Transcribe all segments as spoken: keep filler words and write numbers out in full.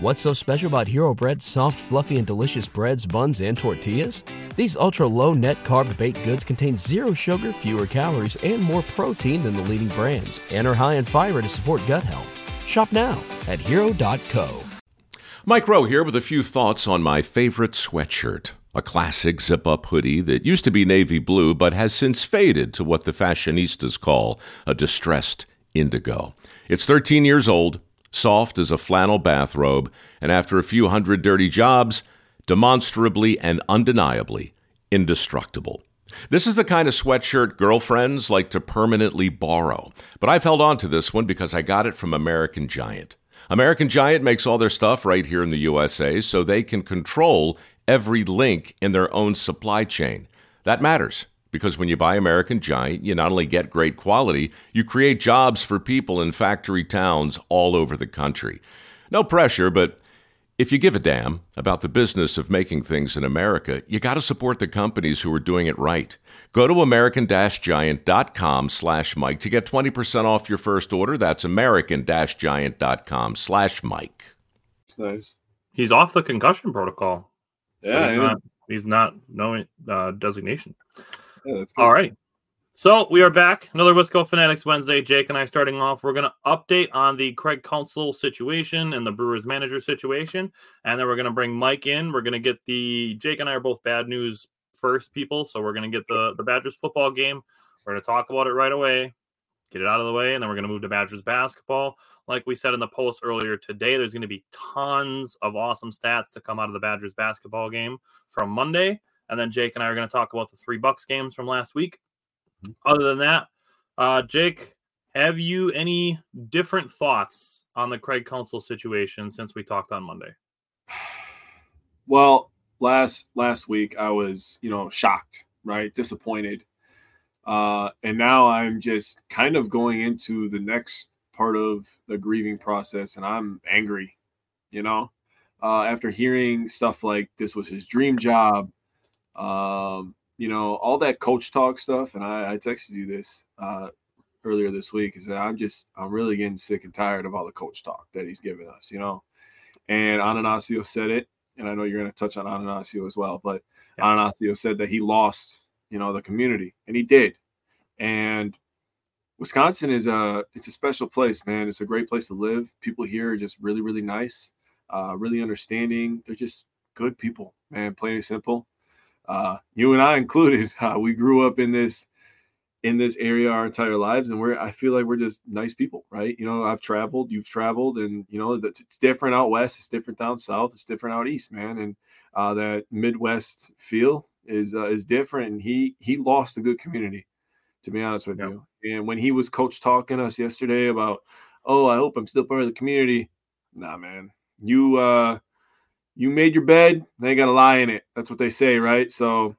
What's so special about Hero Bread's soft, fluffy, and delicious breads, buns, and tortillas? These ultra-low net-carb baked goods contain zero sugar, fewer calories, and more protein than the leading brands, and are high in fiber to support gut health. Shop now at hero dot co. Mike Rowe here with a few thoughts on my favorite sweatshirt, a classic zip-up hoodie that used to be navy blue but has since faded to what the fashionistas call a distressed indigo. It's thirteen years old, soft as a flannel bathrobe, and after a few hundred dirty jobs, demonstrably and undeniably indestructible. This is the kind of sweatshirt girlfriends like to permanently borrow, but I've held on to this one because I got it from American Giant. American Giant makes all their stuff right here in the U S A, so they can control every link in their own supply chain. That matters, because when you buy American Giant, you not only get great quality, you create jobs for people in factory towns all over the country. No pressure, but if you give a damn about the business of making things in America, you got to support the companies who are doing it right. Go to American Giant dot com slash Mike to get twenty percent off your first order. That's American Giant dot com slash Mike. That's nice. He's off the concussion protocol. Yeah. So he's, not, he's not no uh, designation. Yeah, that's good. All right. So we are back. Another Wisco Fanatics Wednesday. Jake and I starting off. We're going to update on the Craig Counsell situation and the Brewers manager situation. And then we're going to bring Mike in. We're going to get the Jake and I are both bad news first people. So we're going to get the, the Badgers football game. We're going to talk about it right away, get it out of the way. And then we're going to move to Badgers basketball. Like we said in the post earlier today, there's going to be tons of awesome stats to come out of the Badgers basketball game from Monday. And then Jake and I are going to talk about the three Bucks games from last week. Other than that, uh, Jake, have you any different thoughts on the Craig Counsell situation since we talked on Monday? Well, last last week I was, you know, shocked, right, disappointed, uh, and now I'm just kind of going into the next part of the grieving process, and I'm angry, you know, uh, after hearing stuff like this was his dream job. Um, You know, all that coach talk stuff, and I, I texted you this uh, earlier this week, is that I'm just I'm really getting sick and tired of all the coach talk that he's giving us, you know. And Attanasio said it, and I know you're going to touch on Attanasio as well, but yeah. Attanasio said that he lost, you know, the community, and he did. And Wisconsin is a it's a special place, man. It's a great place to live. People here are just really, really nice, uh, really understanding. They're just good people, man, plain and simple. Uh, you and I included, uh, we grew up in this in this area our entire lives, and we're I feel like we're just nice people, right? You know, I've traveled, you've traveled, and you know it's different out west, it's different down south, it's different out east, man. And uh, that Midwest feel is uh, is different. And he he lost a good community, to be honest with yeah. you. And when he was coach talking us yesterday about, oh, I hope I'm still part of the community. Nah, man, you. Uh, You made your bed, they got to lie in it. That's what they say, right? So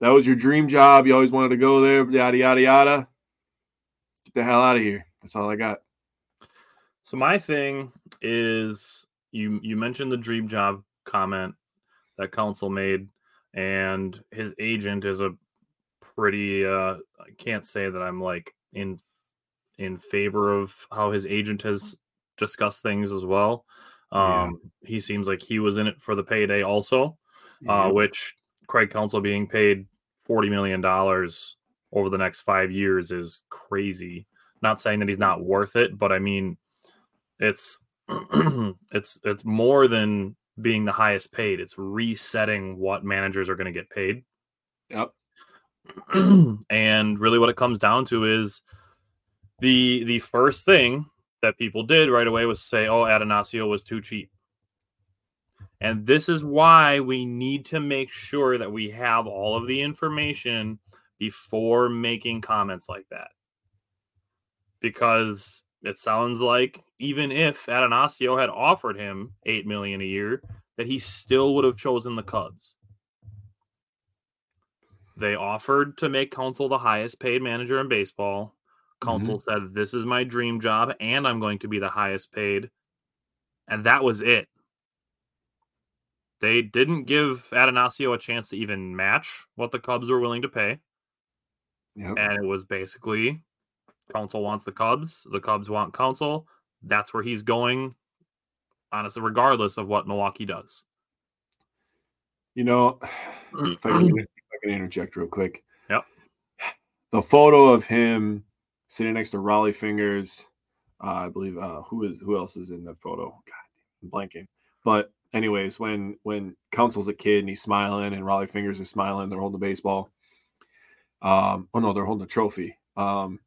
that was your dream job. You always wanted to go there, yada, yada, yada. Get the hell out of here. That's all I got. So my thing is you you mentioned the dream job comment that Counsell made, and his agent is a pretty uh, – I can't say that I'm like in in favor of how his agent has discussed things as well. Um, yeah. He seems like he was in it for the payday also, yeah. uh, which Craig Counsell being paid forty million dollars over the next five years is crazy. Not saying that he's not worth it, but I mean, it's, it's, it's more than being the highest paid. It's resetting what managers are going to get paid. Yep. And really what it comes down to is the, the first thing that people did right away was say, oh, Attanasio was too cheap. And this is why we need to make sure that we have all of the information before making comments like that. Because it sounds like even if Attanasio had offered him eight million dollars a year, that he still would have chosen the Cubs. They offered to make Counsell the highest paid manager in baseball. Counsell mm-hmm. said, this is my dream job, and I'm going to be the highest paid. And that was it. They didn't give Attanasio a chance to even match what the Cubs were willing to pay. Yep. And it was basically, Counsell wants the Cubs. The Cubs want Counsell. That's where he's going. honestly, regardless of what Milwaukee does. You know, if I can, if I can interject real quick. Yep. The photo of him sitting next to Rollie Fingers, uh, I believe. Uh, who is who else is in that photo? God, I'm blanking. But anyways, when when Counsell's a kid and he's smiling and Rollie Fingers is smiling, they're holding the baseball. Um, oh no, they're holding a trophy. Um,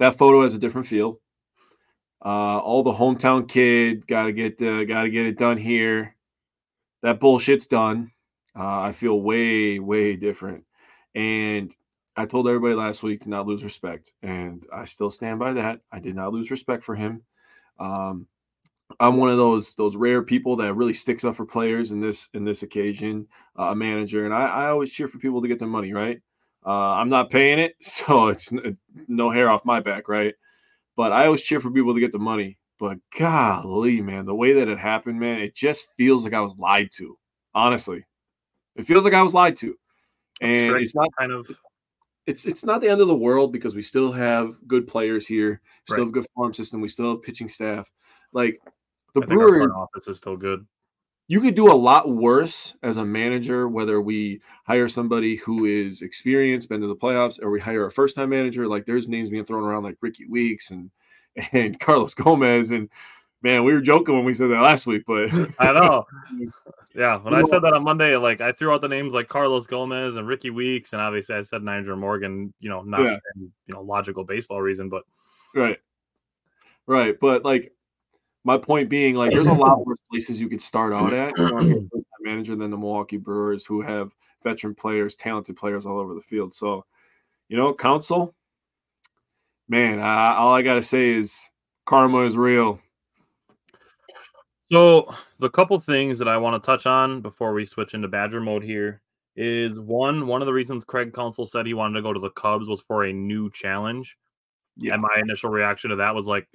that photo has a different feel. Uh, all the hometown kid gotta get the, gotta get it done here. That bullshit's done. Uh, I feel way, way different. And I told everybody last week to not lose respect. And I still stand by that. I did not lose respect for him. Um, I'm one of those those rare people that really sticks up for players in this in this occasion, uh, a manager. And I, I always cheer for people to get their money, right? Uh, I'm not paying it, so it's no hair off my back, right? But I always cheer for people to get the money. But golly, man, the way that it happened, man, it just feels like I was lied to, honestly. It feels like I was lied to, and sure, it's not kind of it's it's not the end of the world because we still have good players here, still right. have a good farm system, we still have pitching staff. Like the Brewery office is still good. You could do a lot worse as a manager, whether we hire somebody who is experienced, been to the playoffs, or we hire a first-time manager. Like there's names being thrown around like Ricky Weeks and and Carlos Gomez and. Man, we were joking when we said that last week, but I know. Yeah, when I said that on Monday, like I threw out the names like Carlos Gomez and Ricky Weeks, and obviously I said Nigel Morgan, you know, not yeah. you know logical baseball reason, but right, right. But like my point being, like there's a lot worse places you could start out at, you know, manager than the Milwaukee Brewers, who have veteran players, talented players all over the field. So, you know, Counsell, man, I, all I gotta say is karma is real. So the couple things that I want to touch on before we switch into Badger mode here is one, one of the reasons Craig Counsell said he wanted to go to the Cubs was for a new challenge. Yeah. And my initial reaction to that was like,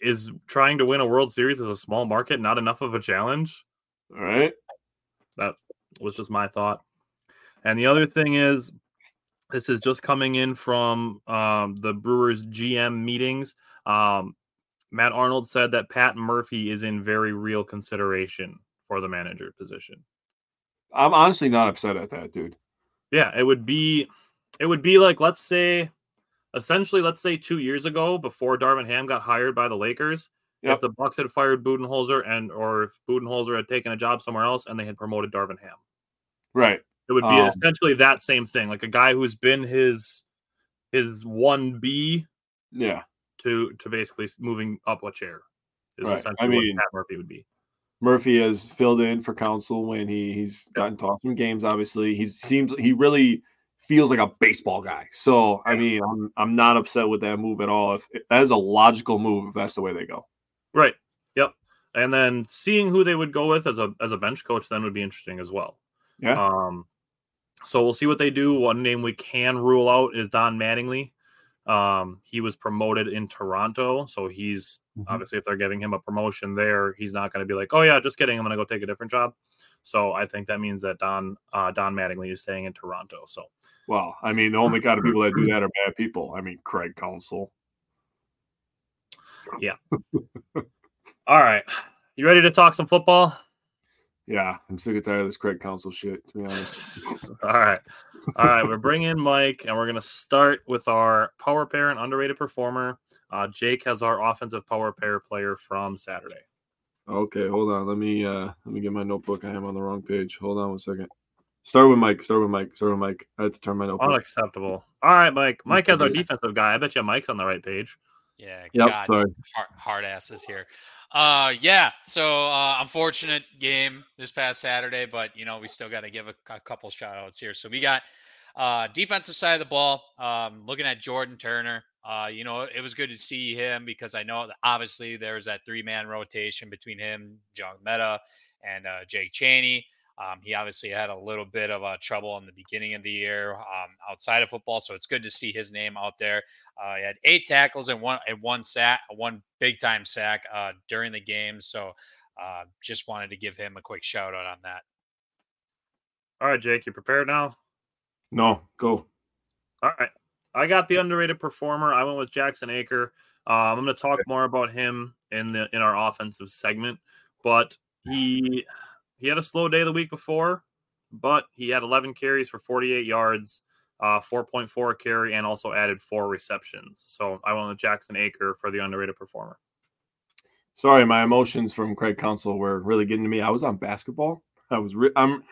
is trying to win a World Series as a small market not enough of a challenge? All right. That was just my thought. And the other thing is, this is just coming in from um, the Brewers G M meetings. Um, Matt Arnold said that Pat Murphy is in very real consideration for the manager position. I'm honestly not upset at that, dude. Yeah, it would be, it would be like, let's say, essentially, let's say two years ago before Darvin Ham got hired by the Lakers, yep. if the Bucks had fired Budenholzer and, or if Budenholzer had taken a job somewhere else and they had promoted Darvin Ham. Right. It would be um, essentially that same thing. Like a guy who's been his, his one B. Yeah. To, to basically moving up a chair is right. essentially I mean, what Pat Murphy would be. Murphy has filled in for Counsell when he, he's gotten yeah. to awesome games, obviously. He seems he really feels like a baseball guy. So, I mean, I'm, I'm not upset with that move at all. If, if that is a logical move if that's the way they go. Right. Yep. And then seeing who they would go with as a as a bench coach then would be interesting as well. Yeah. Um. So we'll see what they do. One name we can rule out is Don Mattingly. Um, he was promoted in Toronto, so he's mm-hmm. obviously if they're giving him a promotion there, he's not going to be like, oh yeah, just kidding, I'm going to go take a different job. So I think that means that Don uh, Don Mattingly is staying in Toronto. So well, I mean, the only kind of people that do that are bad people. I mean, Craig Counsell. Yeah. All right, you ready to talk some football? Yeah, I'm sick and tired of this Craig Counsell shit, to be honest. All right. All right, we're bringing Mike, and we're going to start with our power pair and underrated performer. Uh, Jake has our offensive power pair player from Saturday. Okay, hold on. Let me uh, let me get my notebook. I am on the wrong page. Hold on one second. Start with Mike. Start with Mike. Start with Mike. I had to turn my notebook. Unacceptable. All right, Mike. Mike has our defensive guy. I bet you Mike's on the right page. Yeah, yep, God, sorry. Hard, hard asses here. Uh, yeah, so uh, unfortunate game this past Saturday, but, you know, we still got to give a, a couple shout-outs here. So we got uh, defensive side of the ball, um, looking at Jordan Turner. Uh, you know, it was good to see him because I know, that obviously, there was that three-man rotation between him, John Mehta, and uh, Jake Chaney. Um, he obviously had a little bit of uh, trouble in the beginning of the year um, outside of football, so it's good to see his name out there. Uh, he had eight tackles and one and one sack, one big-time sack uh, during the game, so uh, just wanted to give him a quick shout-out on that. All right, Jake, you prepared now? No, go. All right. I got the underrated performer. I went with Jackson Aker. Um, I'm going to talk more about him in the in our offensive segment, but he he had a slow day the week before, but he had eleven carries for forty-eight yards, uh, four point four a carry, and also added four receptions. So I went with Jackson Aker for the underrated performer. Sorry, my emotions from Craig Counsell were really getting to me. I was on basketball. I was re- I'm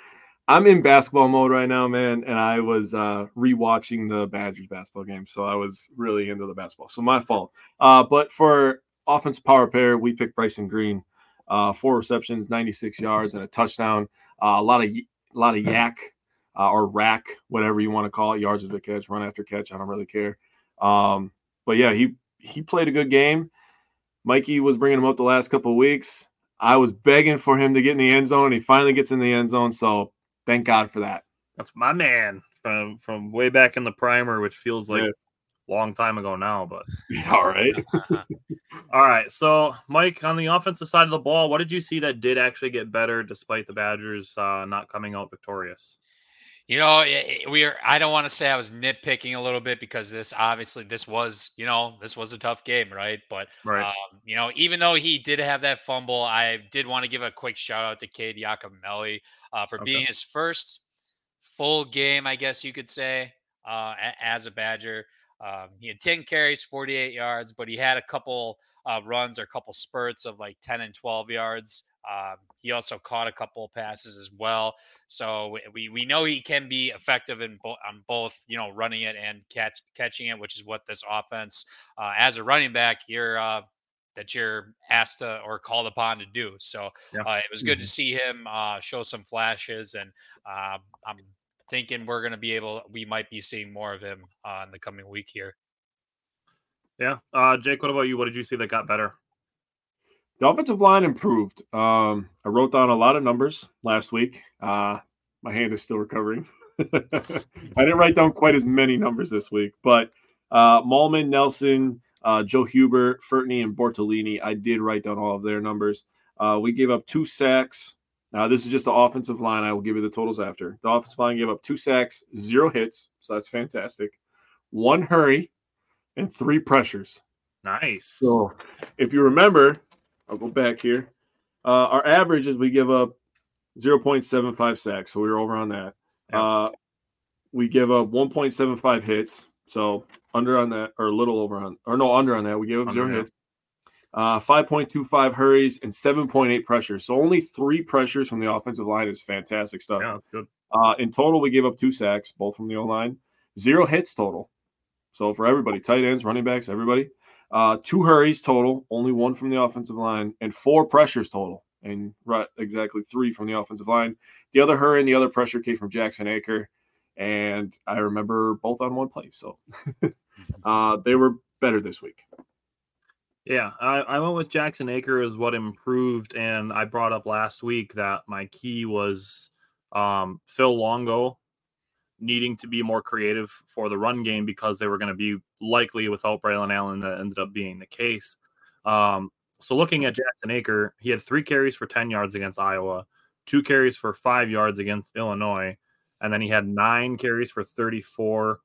I'm in basketball mode right now, man, and I was uh, rewatching the Badgers basketball game, so I was really into the basketball. So my fault. Uh, but for offense power pair, we picked Bryson Green, uh, four receptions, ninety-six yards, and a touchdown. Uh, a lot of a lot of yak uh, or rack, whatever you want to call it, yards of the catch, run after catch. I don't really care. Um, but yeah, he he played a good game. Mikey was bringing him up the last couple of weeks. I was begging for him to get in the end zone, and he finally gets in the end zone. So thank God for that. That's my man from from way back in the primer, which feels like yeah. a long time ago now. But all right, all right. So Mike, on the offensive side of the ball, what did you see that did actually get better despite the Badgers uh, not coming out victorious? You know, we are. I don't want to say I was nitpicking a little bit because this obviously this was, you know, this was a tough game, right? But, right. Um, you know, even though he did have that fumble, I did want to give a quick shout out to Cade Iacomelli uh, for okay. being his first full game, I guess you could say, uh, as a Badger. Um, he had ten carries, forty-eight yards, but he had a couple uh, runs or a couple spurts of like ten and twelve yards. Um, he also caught a couple of passes as well. So we, we know he can be effective in bo- on both, you know, running it and catch, catching it, which is what this offense, uh, as a running back you're uh, that you're asked to, or called upon to do. So yeah. uh, it was good to see him uh, show some flashes, and uh, I'm thinking we're going to be able, we might be seeing more of him uh, in the coming week here. Yeah. Uh, Jake, what about you? What did you see that got better? The offensive line improved. Um, I wrote down a lot of numbers last week. Uh, my hand is still recovering. I didn't write down quite as many numbers this week, but uh, Malman, Nelson, uh, Joe Huber, Fertney, and Bortolini, I did write down all of their numbers. Uh, we gave up two sacks. Now, this is just the offensive line. I will give you the totals after. The offensive line gave up two sacks, zero hits, so that's fantastic, one hurry, and three pressures. Nice. So if you remember – I'll go back here. Uh, our average is we give up zero point seven five sacks, so we were over on that. Uh, we give up one point seven five hits, so under on that, or a little over on, or no, under on that. We gave up zero hits, uh, five point two five hurries, and seven point eight pressures. So only three pressures from the offensive line is fantastic stuff. Yeah, good. Uh, in total, we gave up two sacks, both from the O-line. Zero hits total. So for everybody, tight ends, running backs, everybody. Uh, two hurries total, only one from the offensive line, and four pressures total, and right exactly three from the offensive line. The other hurry and the other pressure came from Jackson Aker, and I remember both on one play. So uh, they were better this week. Yeah, I, I went with Jackson Aker as what improved, and I brought up last week that my key was um, Phil Longo needing to be more creative for the run game because they were going to be likely without Braelon Allen. That ended up being the case. Um, so looking at Jackson Aker, he had three carries for ten yards against Iowa, two carries for five yards against Illinois, and then he had nine carries for thirty-four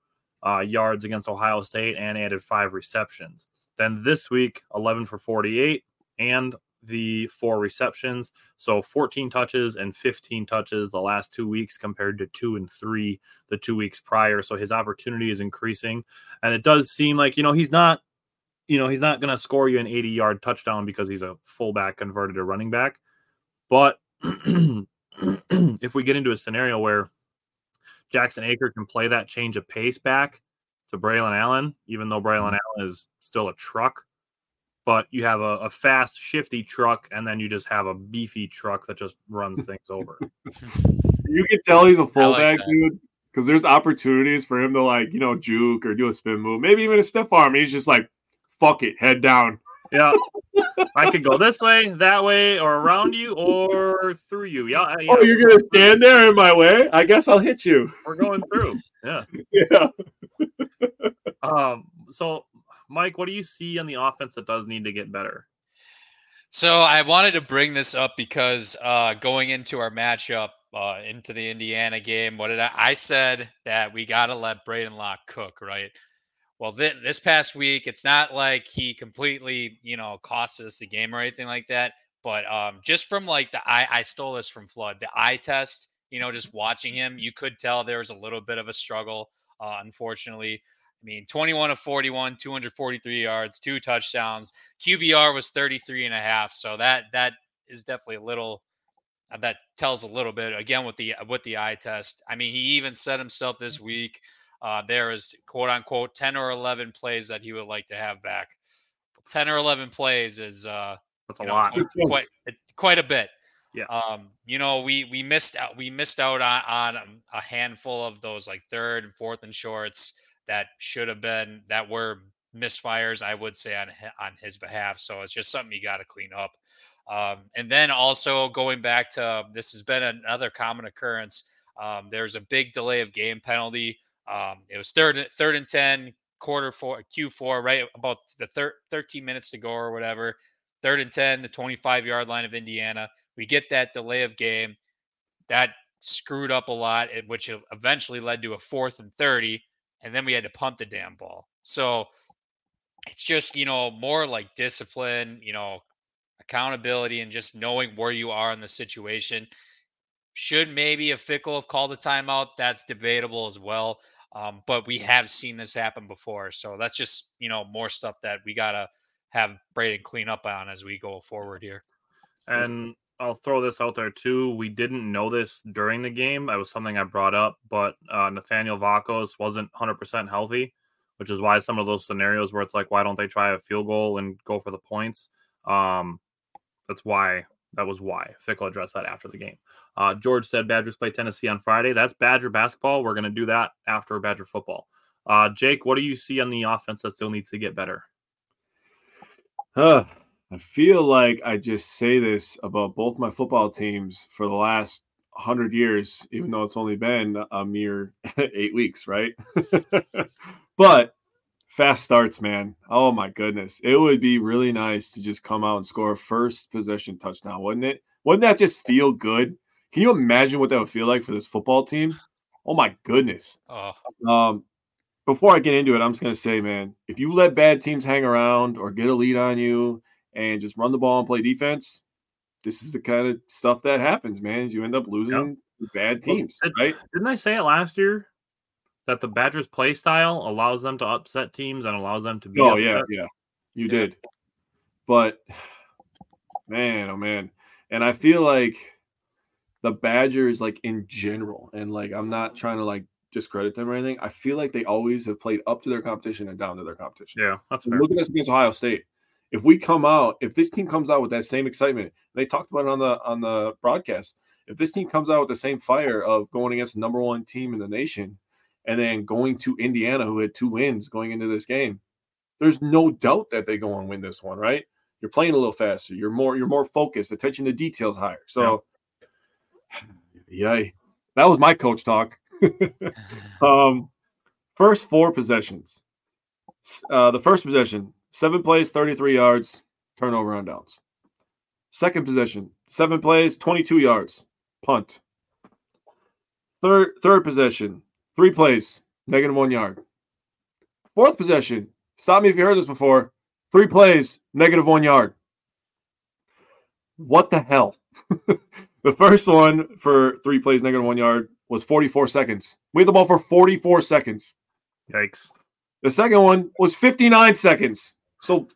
uh, yards against Ohio State and added five receptions. Then this week, eleven for forty-eight and the four receptions. So fourteen touches and fifteen touches the last two weeks compared to two and three the two weeks prior. So his opportunity is increasing. And it does seem like, you know, he's not, you know, he's not going to score you an eighty yard touchdown because he's a fullback converted to running back. But if we get into a scenario where Jackson Aker can play that change of pace back to Braelon Allen, even though Braelon Allen is still a truck, but you have a, a fast, shifty truck, and then you just have a beefy truck that just runs things over. You can tell he's a fullback, like dude, because there's opportunities for him to, like, you know, juke or do a spin move, maybe even a stiff arm. He's just like, fuck it, head down. Yeah. I could go this way, that way, or around you, or through you. Yeah. yeah. Oh, you're going to stand there in my way? I guess I'll hit you. We're going through. Yeah. Yeah. um. So... Mike, what do you see on the offense that does need to get better? So I wanted to bring this up because uh, going into our matchup, uh, into the Indiana game, what did I, I said that we got to let Braedyn Locke cook, right? well, th- this past week, it's not like he completely, you know, cost us the game or anything like that. But um, just from like the eye, I stole this from Flood, the eye test, you know, just watching him, you could tell there was a little bit of a struggle, uh, unfortunately. I mean, twenty-one of forty-one, two hundred forty-three yards, two touchdowns. Q B R was thirty-three and a half. So that, that is definitely a little, that tells a little bit again with the, with the eye test. I mean, he even said himself this week, uh, there is quote unquote, ten or eleven plays that he would like to have back. ten or eleven plays is, uh, that's a know, lot, quite, quite a bit. Yeah. Um, you know, we, we missed out, we missed out on, on a handful of those like third and fourth and shorts that should have been, that were misfires, I would say, on, on his behalf. So it's just something you got to clean up. Um, and then also going back to, this has been another common occurrence. Um, there's a big delay of game penalty. Um, it was third, third and ten, quarter four, Q four, right about the thir- thirteen minutes to go or whatever. Third and ten, the twenty-five yard line of Indiana. We get that delay of game that screwed up a lot, which eventually led to a fourth and thirty. And then we had to punt the damn ball. So it's just, you know, more like discipline, you know, accountability, and just knowing where you are in the situation. Should maybe a Fickell have called a timeout? That's debatable as well. Um, but we have seen this happen before. So that's just, you know, more stuff that we got to have Braedyn clean up on as we go forward here. And I'll throw this out there too. We didn't know this during the game. That was something I brought up, but uh, Nathaniel Vakos wasn't one hundred percent healthy, which is why some of those scenarios where it's like, why don't they try a field goal and go for the points? Um, that's why. That was why. Fickell addressed that after the game. Uh, George said Badgers play Tennessee on Friday. That's Badger basketball. We're going to do that after Badger football. Uh, Jake, what do you see on the offense that still needs to get better? Huh. I feel like I just say this about both my football teams for the last hundred years, even though it's only been a mere eight weeks, right? But fast starts, man. Oh, my goodness. It would be really nice to just come out and score a first possession touchdown, wouldn't it? Wouldn't that just feel good? Can you imagine what that would feel like for this football team? Oh, my goodness. Oh. Um, before I get into it, I'm just going to say, man, if you let bad teams hang around or get a lead on you and just run the ball and play defense, this is the kind of stuff that happens, man, is you end up losing yep. bad teams, right? Didn't I say it last year that the Badgers' play style allows them to upset teams and allows them to beat Oh, yeah, yeah. You yeah. did. But, man, oh, man. And I feel like the Badgers, like, in general, and, like, I'm not trying to, like, discredit them or anything, I feel like they always have played up to their competition and down to their competition. Yeah, that's fair. Look at us against Ohio State. If we come out, if this team comes out with that same excitement, they talked about it on the on the broadcast. If this team comes out with the same fire of going against the number one team in the nation, and then going to Indiana, who had two wins going into this game, there's no doubt that they go and win this one, right? You're playing a little faster. You're more you're more focused. Attention to details higher. So, yeah. Yay! That was my coach talk. um, first four possessions. Uh, the first possession. Seven plays, thirty-three yards, turnover on downs. Second possession, seven plays, twenty-two yards, punt. Third third possession, three plays, negative one yard. Fourth possession, stop me if you heard this before, three plays, negative one yard. What the hell? The first one for three plays, negative one yard was forty-four seconds. We had the ball for forty-four seconds. Yikes. The second one was fifty-nine seconds. So,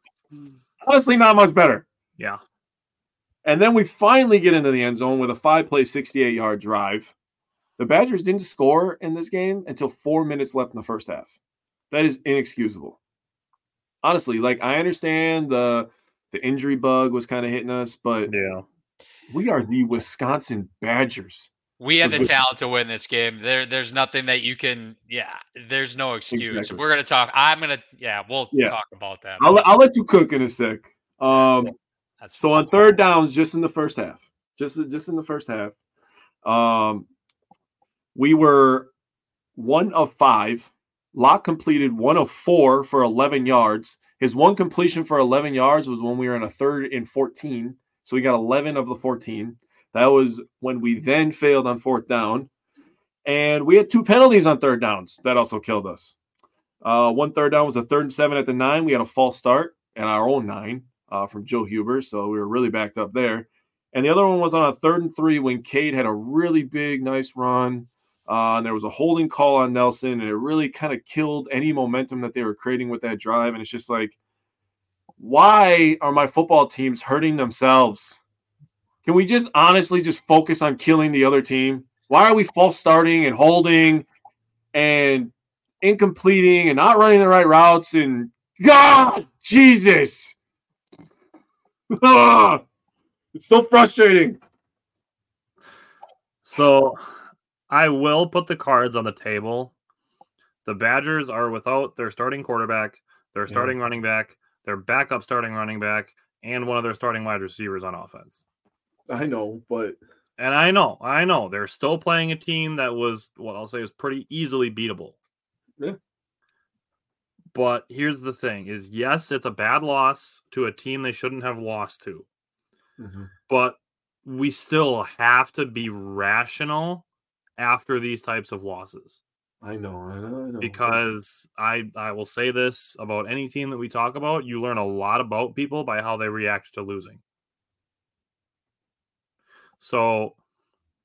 honestly, not much better. Yeah. And then we finally get into the end zone with a five-play, sixty-eight-yard drive. The Badgers didn't score in this game until four minutes left in the first half. That is inexcusable. Honestly, like, I understand the the injury bug was kind of hitting us, but yeah, we are the Wisconsin Badgers. We have the talent to win this game. There, there's nothing that you can. Yeah, there's no excuse. Exactly. We're gonna talk. I'm gonna. Yeah, we'll yeah. talk about that. I'll, I'll let you cook in a sec. Um, That's so on third downs, just in the first half, just just in the first half, um, we were one of five. Locke completed one of four for eleven yards. His one completion for eleven yards was when we were in a third and fourteen. So we got eleven of the fourteen. That was when we then failed on fourth down. And we had two penalties on third downs. That also killed us. Uh, one third down was a third and seven at the nine. We had a false start at our own nine uh, from Joe Huber, so we were really backed up there. And the other one was on a third and three when Cade had a really big, nice run. Uh, and there was a holding call on Nelson, and it really kind of killed any momentum that they were creating with that drive. And it's just like, why are my football teams hurting themselves? Can we just honestly just focus on killing the other team? Why are we false starting and holding and incompleting and not running the right routes? And God, Jesus. Ugh. It's so frustrating. So I will put the cards on the table. The Badgers are without their starting quarterback, their starting yeah. running back, their backup starting running back, and one of their starting wide receivers on offense. I know, but... And I know, I know. They're still playing a team that was, what I'll say, is pretty easily beatable. Yeah. But here's the thing, is yes, it's a bad loss to a team they shouldn't have lost to. Mm-hmm. But we still have to be rational after these types of losses. I know, I know, I know. Because I, I will say this about any team that we talk about, you learn a lot about people by how they react to losing. So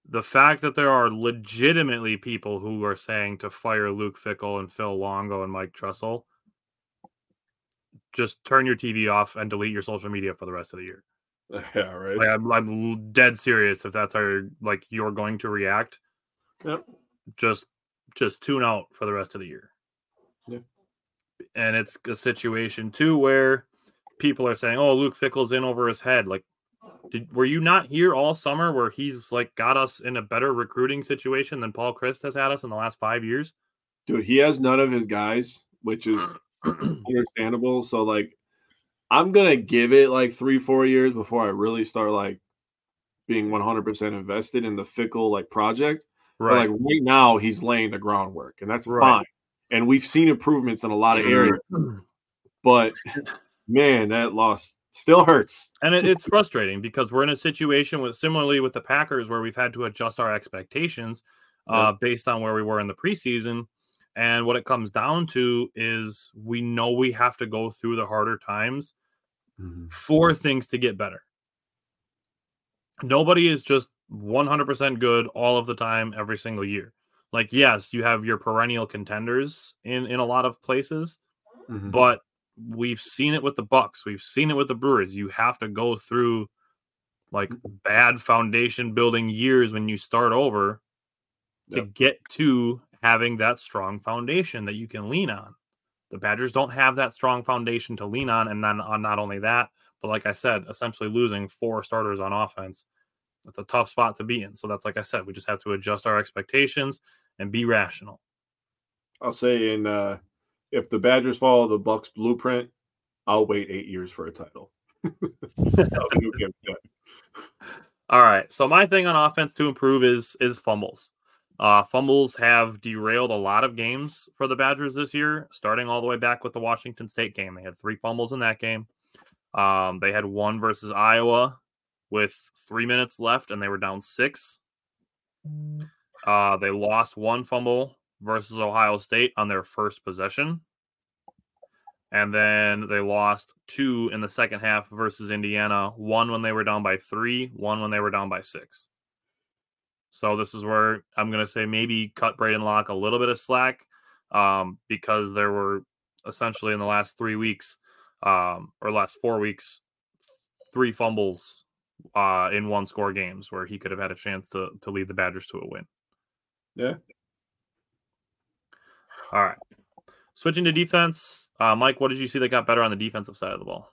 the fact that there are legitimately people who are saying to fire Luke Fickell and Phil Longo and Mike Trussell, just turn your T V off and delete your social media for the rest of the year. Yeah, right. Like, I'm, I'm dead serious. If that's how you're, like, you're going to react, yep. just just tune out for the rest of the year. Yeah. And it's a situation too where people are saying, "Oh, Luke Fickell's in over his head." Like, did were you not here all summer where he's like got us in a better recruiting situation than Paul Chryst has had us in the last five years? Dude, he has none of his guys, which is understandable. So like. I'm going to give it like three, four years before I really start like being one hundred percent invested in the Fickell like project. Right. But, like right now he's laying the groundwork and that's right. fine. And we've seen improvements in a lot of areas, but man, that loss still hurts. And it, it's frustrating because we're in a situation with similarly with the Packers where we've had to adjust our expectations uh, yeah. based on where we were in the preseason. And what it comes down to is we know we have to go through the harder times mm-hmm. for things to get better. Nobody is just one hundred percent good all of the time, every single year. Like, yes, you have your perennial contenders in, in a lot of places, mm-hmm. but we've seen it with the Bucks. We've seen it with the Brewers. You have to go through like bad foundation building years when you start over yep. to get to having that strong foundation that you can lean on. The Badgers don't have that strong foundation to lean on, and then on not only that, but like I said, essentially losing four starters on offense. That's a tough spot to be in. So that's like I said, we just have to adjust our expectations and be rational. I'll say, in uh, if the Badgers follow the Bucks blueprint, I'll wait eight years for a title. All right. So my thing on offense to improve is is fumbles. Uh, fumbles have derailed a lot of games for the Badgers this year, starting all the way back with the Washington State game. They had three fumbles in that game. Um, they had one versus Iowa with three minutes left, and they were down six. Uh, they lost one fumble versus Ohio State on their first possession. And then they lost two in the second half versus Indiana, one when they were down by three, one when they were down by six. So this is where I'm going to say maybe cut Braedyn Locke a little bit of slack um, because there were essentially in the last three weeks um, or last four weeks, three fumbles uh, in one score games where he could have had a chance to to lead the Badgers to a win. Yeah. All right. Switching to defense. Uh, Mike, what did you see that got better on the defensive side of the ball?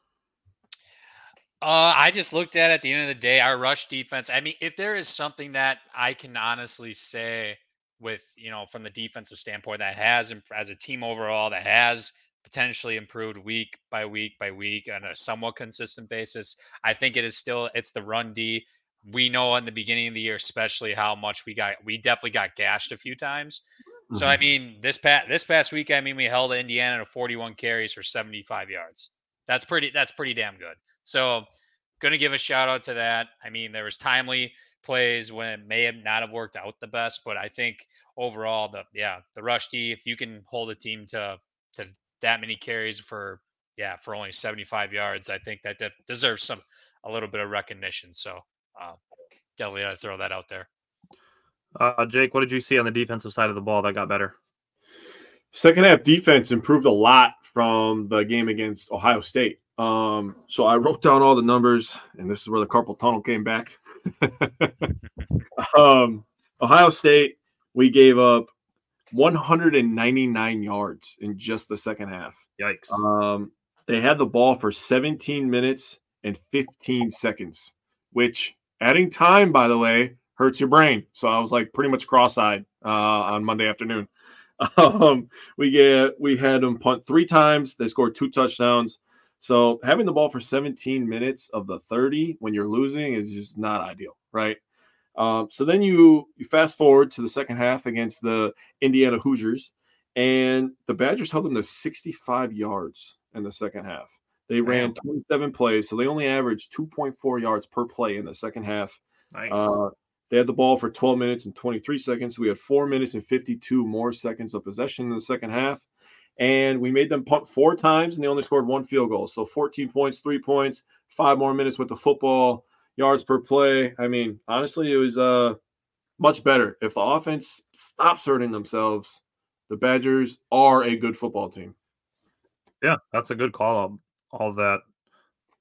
Uh, I just looked at it at the end of the day, our rush defense. I mean, if there is something that I can honestly say with, you know, from the defensive standpoint that has, as a team overall, that has potentially improved week by week by week on a somewhat consistent basis, I think it is still, it's the run D. We know in the beginning of the year, especially how much we got, we definitely got gashed a few times. Mm-hmm. So, I mean, this past, this past week, I mean, we held Indiana to forty-one carries for seventy-five yards. That's pretty, that's pretty damn good. So going to give a shout out to that. I mean, there was timely plays when it may have not have worked out the best, but I think overall the, yeah, the rush D, if you can hold a team to to that many carries for, yeah, for only seventy-five yards. I think that, that deserves some, a little bit of recognition. So uh, definitely got to throw that out there. Uh, Jake, what did you see on the defensive side of the ball that got better? Second half defense improved a lot from the game against Ohio State. Um, so I wrote down all the numbers, and this is where the carpal tunnel came back. um, Ohio State, we gave up one hundred ninety-nine yards in just the second half. Yikes. Um, they had the ball for seventeen minutes and fifteen seconds, which adding time, by the way, hurts your brain. So I was like pretty much cross-eyed uh, on Monday afternoon. Um, we get, we had them punt three times. They scored two touchdowns. So having the ball for seventeen minutes of the thirty when you're losing is just not ideal, right? Um, so then you, you fast forward to the second half against the Indiana Hoosiers, and the Badgers held them to sixty-five yards in the second half. They ran twenty-seven plays, so they only averaged two point four yards per play in the second half. Nice. Uh, they had the ball for twelve minutes and twenty-three seconds. We had four minutes and fifty-two more seconds of possession in the second half. And we made them punt four times, and they only scored one field goal. So fourteen points, three points, five more minutes with the football, yards per play. I mean, honestly, it was uh, much better. If the offense stops hurting themselves, the Badgers are a good football team. Yeah, that's a good call, all that.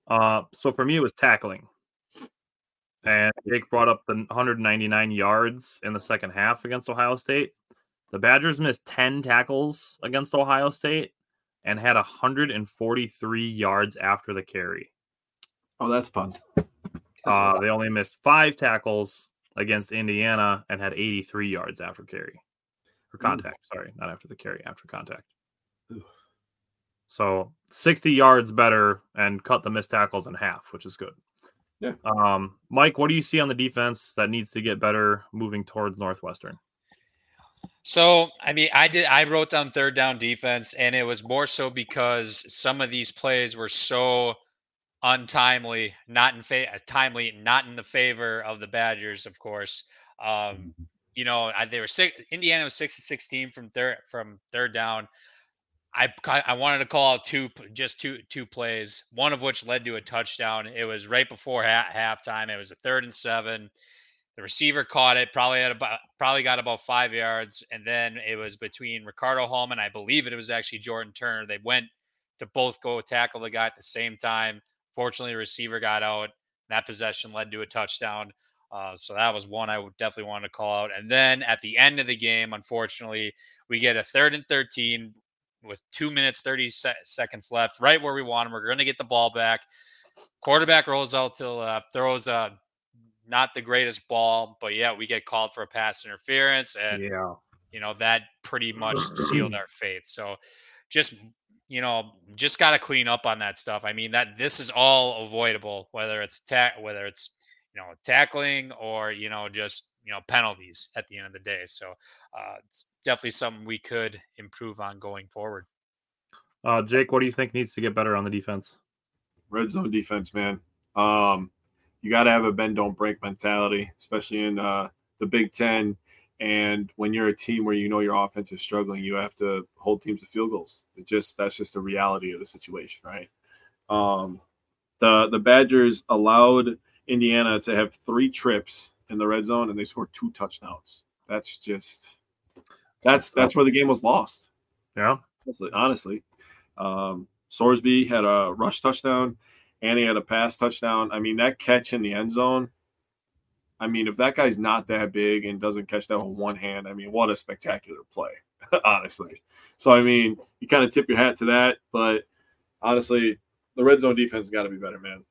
Uh, so for me, it was tackling. And Jake brought up the one hundred ninety-nine yards in the second half against Ohio State. The Badgers missed ten tackles against Ohio State and had one hundred forty-three yards after the carry. Oh, that's fun. Uh, they only missed five tackles against Indiana and had eighty-three yards after carry. Or contact, mm. sorry. Not after the carry, after contact. Ooh. So sixty yards better and cut the missed tackles in half, which is good. Yeah. Um, Mike, what do you see on the defense that needs to get better moving towards Northwestern? So, I mean, I did. I wrote down third down defense, and it was more so because some of these plays were so untimely, not in fa- timely, not in the favor of the Badgers, of course. Um, you know, they were six. Indiana was six to sixteen from third from third down. I I wanted to call out two, just two two plays, one of which led to a touchdown. It was right before ha- halftime. It was a third and seven. The receiver caught it, probably had about probably got about five yards, and then it was between Ricardo Hallman, I believe it was actually Jordan Turner. They went to both go tackle the guy at the same time. Fortunately, the receiver got out. That possession led to a touchdown. Uh, so that was one I would definitely want to call out. And then at the end of the game, unfortunately, we get a third and thirteen. With two minutes, thirty seconds left, right where we want them. We're going to get the ball back. Quarterback rolls out to the left, throws a not the greatest ball, but yeah, we get called for a pass interference. And, yeah. you know, that pretty much sealed our fate. So just, you know, just got to clean up on that stuff. I mean, that this is all avoidable, whether it's tack, whether it's, you know, tackling or, you know, just, you know, penalties at the end of the day. So uh, it's definitely something we could improve on going forward. Uh, Jake, what do you think needs to get better on the defense? Red zone defense, man. Um, you got to have a bend, don't break mentality, especially in uh, the Big Ten. And when you're a team where you know your offense is struggling, you have to hold teams to field goals. It just, that's just the reality of the situation, right? Um, the the Badgers allowed Indiana to have three trips in the red zone, and they scored two touchdowns. That's just that's that's where the game was lost. Yeah, honestly, um, Sorsby had a rush touchdown, and he had a pass touchdown. I mean, that catch in the end zone. I mean, if that guy's not that big and doesn't catch that with one hand, I mean, what a spectacular play, honestly. So I mean, you kind of tip your hat to that, but honestly, the red zone defense has got to be better, man.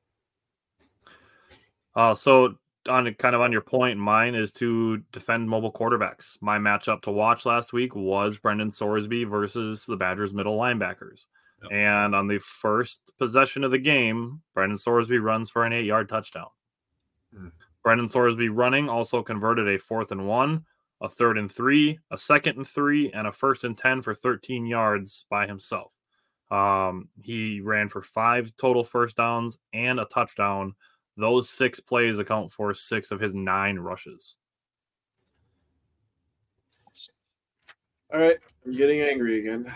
Uh, so. On kind of on your point, mine is to defend mobile quarterbacks. My matchup to watch last week was Brendan Sorsby versus the Badgers middle linebackers. Yep. And on the first possession of the game, Brendan Sorsby runs for an eight yard touchdown. Mm. Brendan Sorsby running also converted a fourth and one, a third and three, a second and three, and a first and ten for thirteen yards by himself. Um, he ran for five total first downs and a touchdown. Those six plays account for six of his nine rushes. All right. I'm getting angry again.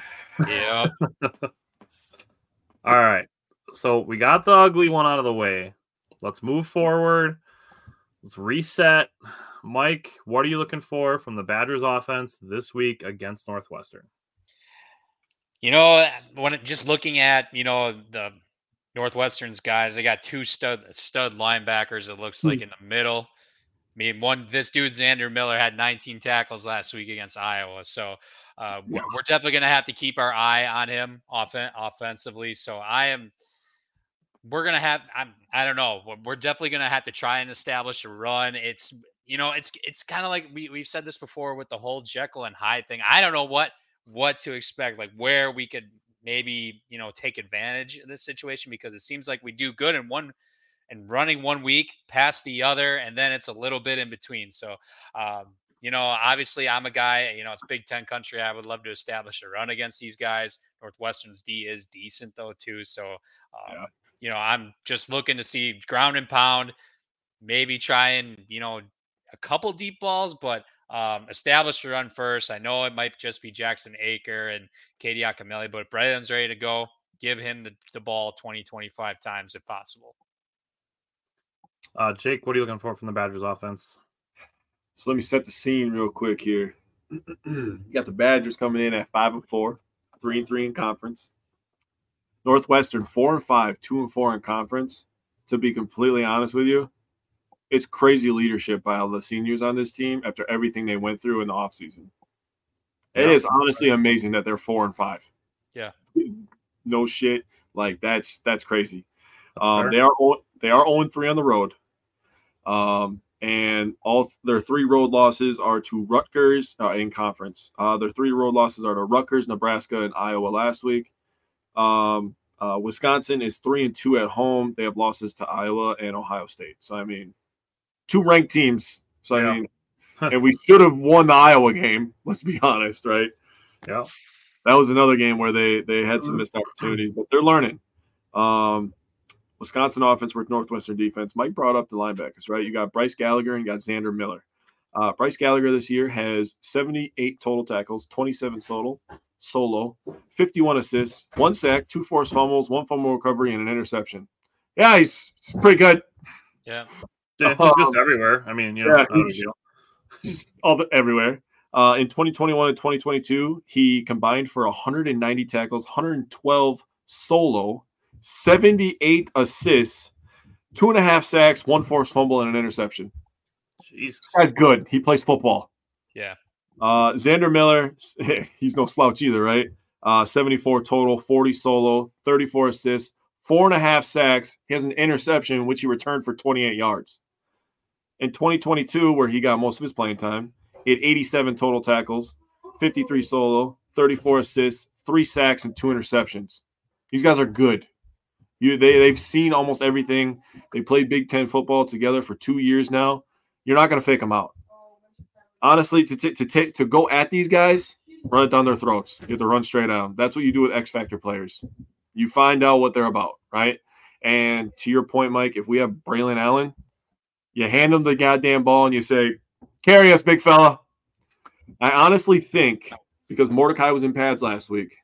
Yeah. All right. So we got the ugly one out of the way. Let's move forward. Let's reset. Mike, what are you looking for from the Badgers offense this week against Northwestern? You know, when it, just looking at, you know, the Northwestern's guys, they got two stud stud linebackers, it looks like, mm. in the middle. I mean, one this dude, Xander Miller, had nineteen tackles last week against Iowa. So uh, yeah. we're definitely going to have to keep our eye on him off- offensively. So I am – we're going to have – I don't know. We're definitely going to have to try and establish a run. It's – you know, it's it's kind of like we, we've said this before with the whole Jekyll and Hyde thing. I don't know what – what to expect, like where we could maybe, you know, take advantage of this situation, because it seems like we do good in one and running one week past the other. And then it's a little bit in between. So, um, you know, obviously I'm a guy, you know, it's Big Ten country. I would love to establish a run against these guys. Northwestern's D is decent though, too. So, um, yeah. you know, I'm just looking to see ground and pound, maybe try and, you know, a couple deep balls, but Um, established a run first. I know it might just be Jackson Aker and Katie Akameli, but if Braylon's ready to go, give him the, the ball twenty, twenty-five times if possible. Uh, Jake, what are you looking for from the Badgers offense? So let me set the scene real quick here. You got the Badgers coming in at five and four, three and three in conference. Northwestern four and five, two and four in conference. To be completely honest with you, it's crazy leadership by all the seniors on this team after everything they went through in the offseason. Yeah. It is honestly amazing that they're four and five. Yeah. No shit. Like, that's that's crazy. That's um, they are they are oh and three on the road. Um, and all their three road losses are to Rutgers uh, in conference. Uh, their three road losses are to Rutgers, Nebraska, and Iowa last week. Um, uh, Wisconsin is three and two at home. They have losses to Iowa and Ohio State. So, I mean – two ranked teams. So, yeah. I mean, and we should have won the Iowa game. Let's be honest, right? Yeah. That was another game where they they had some missed opportunities, but they're learning. Um, Wisconsin offense with Northwestern defense. Mike brought up the linebackers, right? You got Bryce Gallagher and you got Xander Miller. Uh, Bryce Gallagher this year has seventy-eight total tackles, twenty-seven total, solo, fifty-one assists, one sack, two forced fumbles, one fumble recovery, and an interception. Yeah, he's, he's pretty good. Yeah. Yeah, he's just um, everywhere. I mean, you know, yeah, he's, he's all the, everywhere. Uh, in twenty twenty-one and twenty twenty-two, he combined for one hundred ninety tackles, one hundred twelve solo, seventy-eight assists, two and a half sacks, one forced fumble, and an interception. Jesus. That's good. He plays football. Yeah. Uh, Xander Miller, he's no slouch either, right? Uh, seventy-four total, forty solo, thirty-four assists, four and a half sacks. He has an interception, which he returned for twenty-eight yards. In twenty twenty-two, where he got most of his playing time, he had eighty-seven total tackles, fifty-three solo, thirty-four assists, three sacks, and two interceptions. These guys are good. You, they, they've seen almost everything. They played Big Ten football together for two years now. You're not going to fake them out. Honestly, to, t- to, t- to go at these guys, run it down their throats. You have to run straight at them. That's what you do with X-Factor players. You find out what they're about, right? And to your point, Mike, if we have Braelon Allen, you hand him the goddamn ball and you say, carry us, big fella. I honestly think, because Mordecai was in pads last week,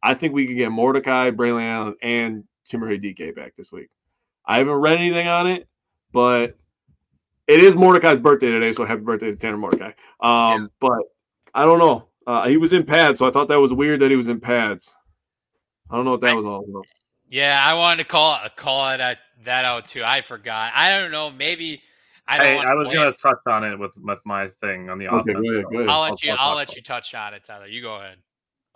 I think we can get Mordecai, Braelon Allen, and Chimere D K back this week. I haven't read anything on it, but it is Mordecai's birthday today, so happy birthday to Tanner Mordecai. Um, yeah. But I don't know. Uh, he was in pads, so I thought that was weird that he was in pads. I don't know what that was all about. Yeah, I wanted to call it, call it uh, that out too. I forgot. I don't know. Maybe I don't. Hey, I was going to touch on it with, with my thing on the okay, offense. Good, good. I'll let I'll, you. I'll, I'll let you touch on it, Tyler. You go ahead.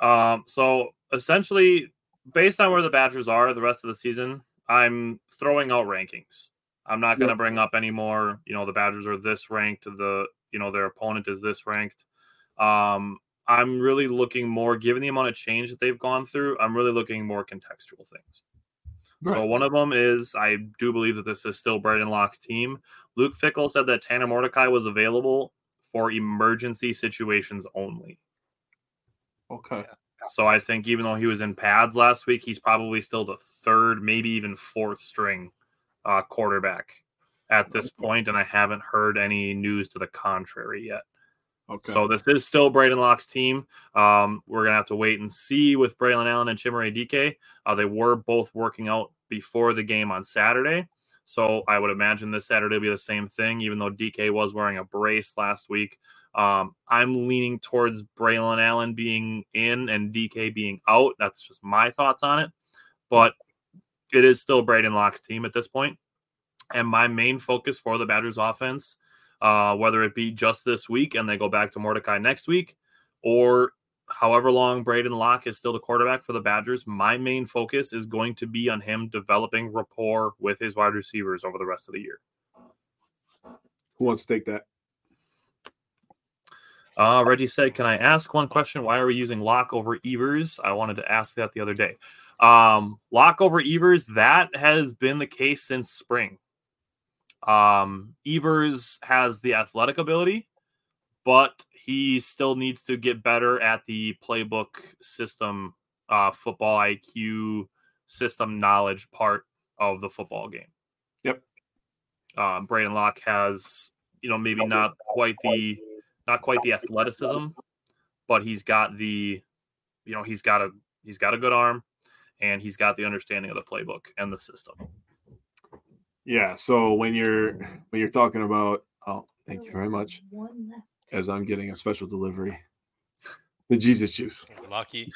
Um. So essentially, based on where the Badgers are the rest of the season, I'm throwing out rankings. I'm not going to yep. bring up any more. You know, the Badgers are this ranked. The you know their opponent is this ranked. Um. I'm really looking more, given the amount of change that they've gone through, I'm really looking more contextual things. Right. So one of them is, I do believe that this is still Braedyn Locke's team. Luke Fickell said that Tanner Mordecai was available for emergency situations only. Okay. So I think even though he was in pads last week, he's probably still the third, maybe even fourth string uh, quarterback at this point, and I haven't heard any news to the contrary yet. Okay. So this is still Braedyn Locke's team. Um, we're going to have to wait and see with Braelon Allen and Chimere D K. Uh, they were both working out before the game on Saturday. So I would imagine this Saturday will be the same thing, even though D K was wearing a brace last week. Um, I'm leaning towards Braelon Allen being in and D K being out. That's just my thoughts on it. But it is still Braedyn Locke's team at this point. And my main focus for the Badgers offense, uh, whether it be just this week and they go back to Mordecai next week, or however long Braedyn Locke is still the quarterback for the Badgers, my main focus is going to be on him developing rapport with his wide receivers over the rest of the year. Who wants to take that? Uh, Reggie said, can I ask one question? Why are we using Locke over Evers? I wanted to ask that the other day. Um, Locke over Evers, that has been the case since spring. Um, Evers has the athletic ability, but he still needs to get better at the playbook system, uh, football I Q system knowledge part of the football game. Yep. Um, Braedyn Locke has, you know, maybe not quite the, not quite the athleticism, but he's got the, you know, he's got a, he's got a good arm and he's got the understanding of the playbook and the system. Yeah. So when you're, when you're talking about, oh, thank you very much. As I'm getting a special delivery, the Jesus juice. Lucky.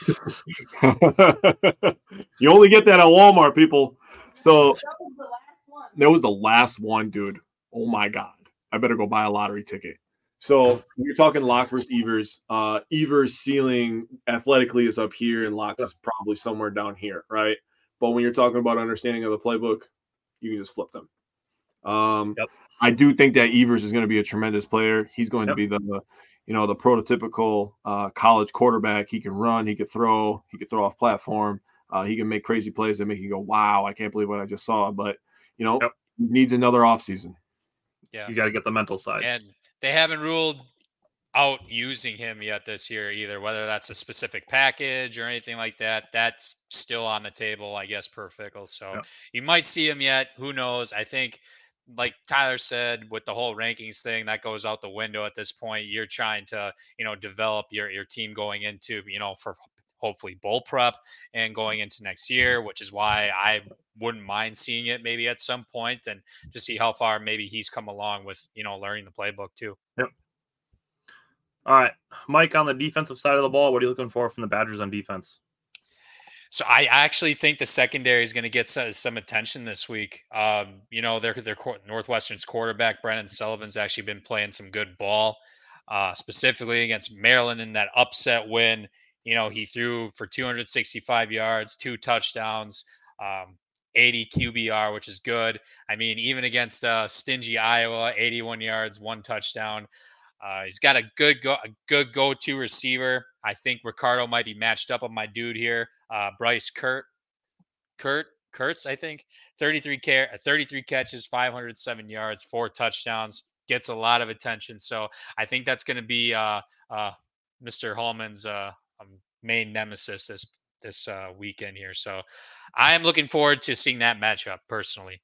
You only get that at Walmart, people. So that was the last one. That was the last one, dude. Oh my God. I better go buy a lottery ticket. So you're talking Locke versus Evers. Uh, Evers' ceiling athletically is up here, and Locke's is probably somewhere down here, right? But when you're talking about understanding of the playbook, you can just flip them. Um, yep. I do think that Evers is going to be a tremendous player. He's going yep. to be the, you know, the prototypical uh, college quarterback. He can run, he can throw, he can throw off platform. Uh, he can make crazy plays that make you go, wow, I can't believe what I just saw. But, you know, yep. needs another offseason. Yeah. You got to get the mental side. And they haven't ruled out using him yet this year either, whether that's a specific package or anything like that. That's still on the table, I guess, per Fickell. So yep. you might see him yet. Who knows? I think, like Tyler said, with the whole rankings thing, that goes out the window at this point. You're trying to, you know, develop your, your team going into, you know, for hopefully bowl prep and going into next year, which is why I wouldn't mind seeing it maybe at some point and to see how far maybe he's come along with, you know, learning the playbook too. Yep. All right, Mike, on the defensive side of the ball, what are you looking for from the Badgers on defense? So I actually think the secondary is going to get some attention this week. Um, you know, their their Northwestern's quarterback, Brendan Sullivan's actually been playing some good ball, uh, specifically against Maryland in that upset win. You know, he threw for two hundred sixty-five yards, two touchdowns, um, eighty Q B R, which is good. I mean, even against uh, stingy Iowa, eighty-one yards, one touchdown. Uh, he's got a good go, a good go-to receiver. I think Ricardo might be matched up on my dude here. Uh, Bryce Kurt, Kurt, Kurtz, I think. thirty-three, care, thirty-three catches, five hundred seven yards, four touchdowns. Gets a lot of attention. So I think that's going to be uh, uh, Mister Hallman's uh, main nemesis this, this uh, weekend here. So I am looking forward to seeing that matchup personally.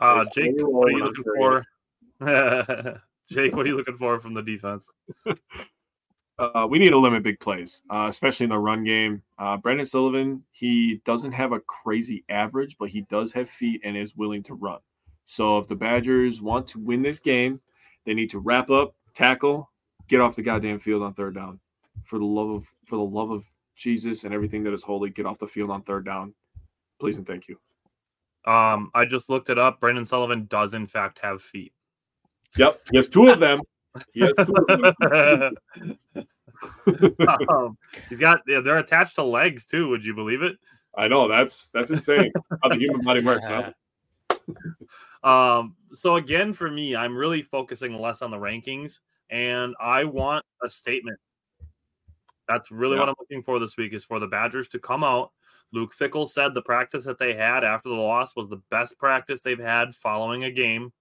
Uh, Jake, what are you looking for? Jake, what are you looking for from the defense? uh, we need to limit big plays, uh, especially in the run game. Uh, Brendan Sullivan, he doesn't have a crazy average, but he does have feet and is willing to run. So if the Badgers want to win this game, they need to wrap up, tackle, get off the goddamn field on third down. For the love of for the love of Jesus and everything that is holy, get off the field on third down. Please and thank you. Um, I just looked it up. Brendan Sullivan does, in fact, have feet. Yep, he has two of them. He has two of them. um, he's got. Yeah, they're attached to legs too. Would you believe it? I know that's that's insane how the human body works. Huh? Um. So again, for me, I'm really focusing less on the rankings, and I want a statement. That's really yeah. what I'm looking for this week is for the Badgers to come out. Luke Fickell said the practice that they had after the loss was the best practice they've had following a game.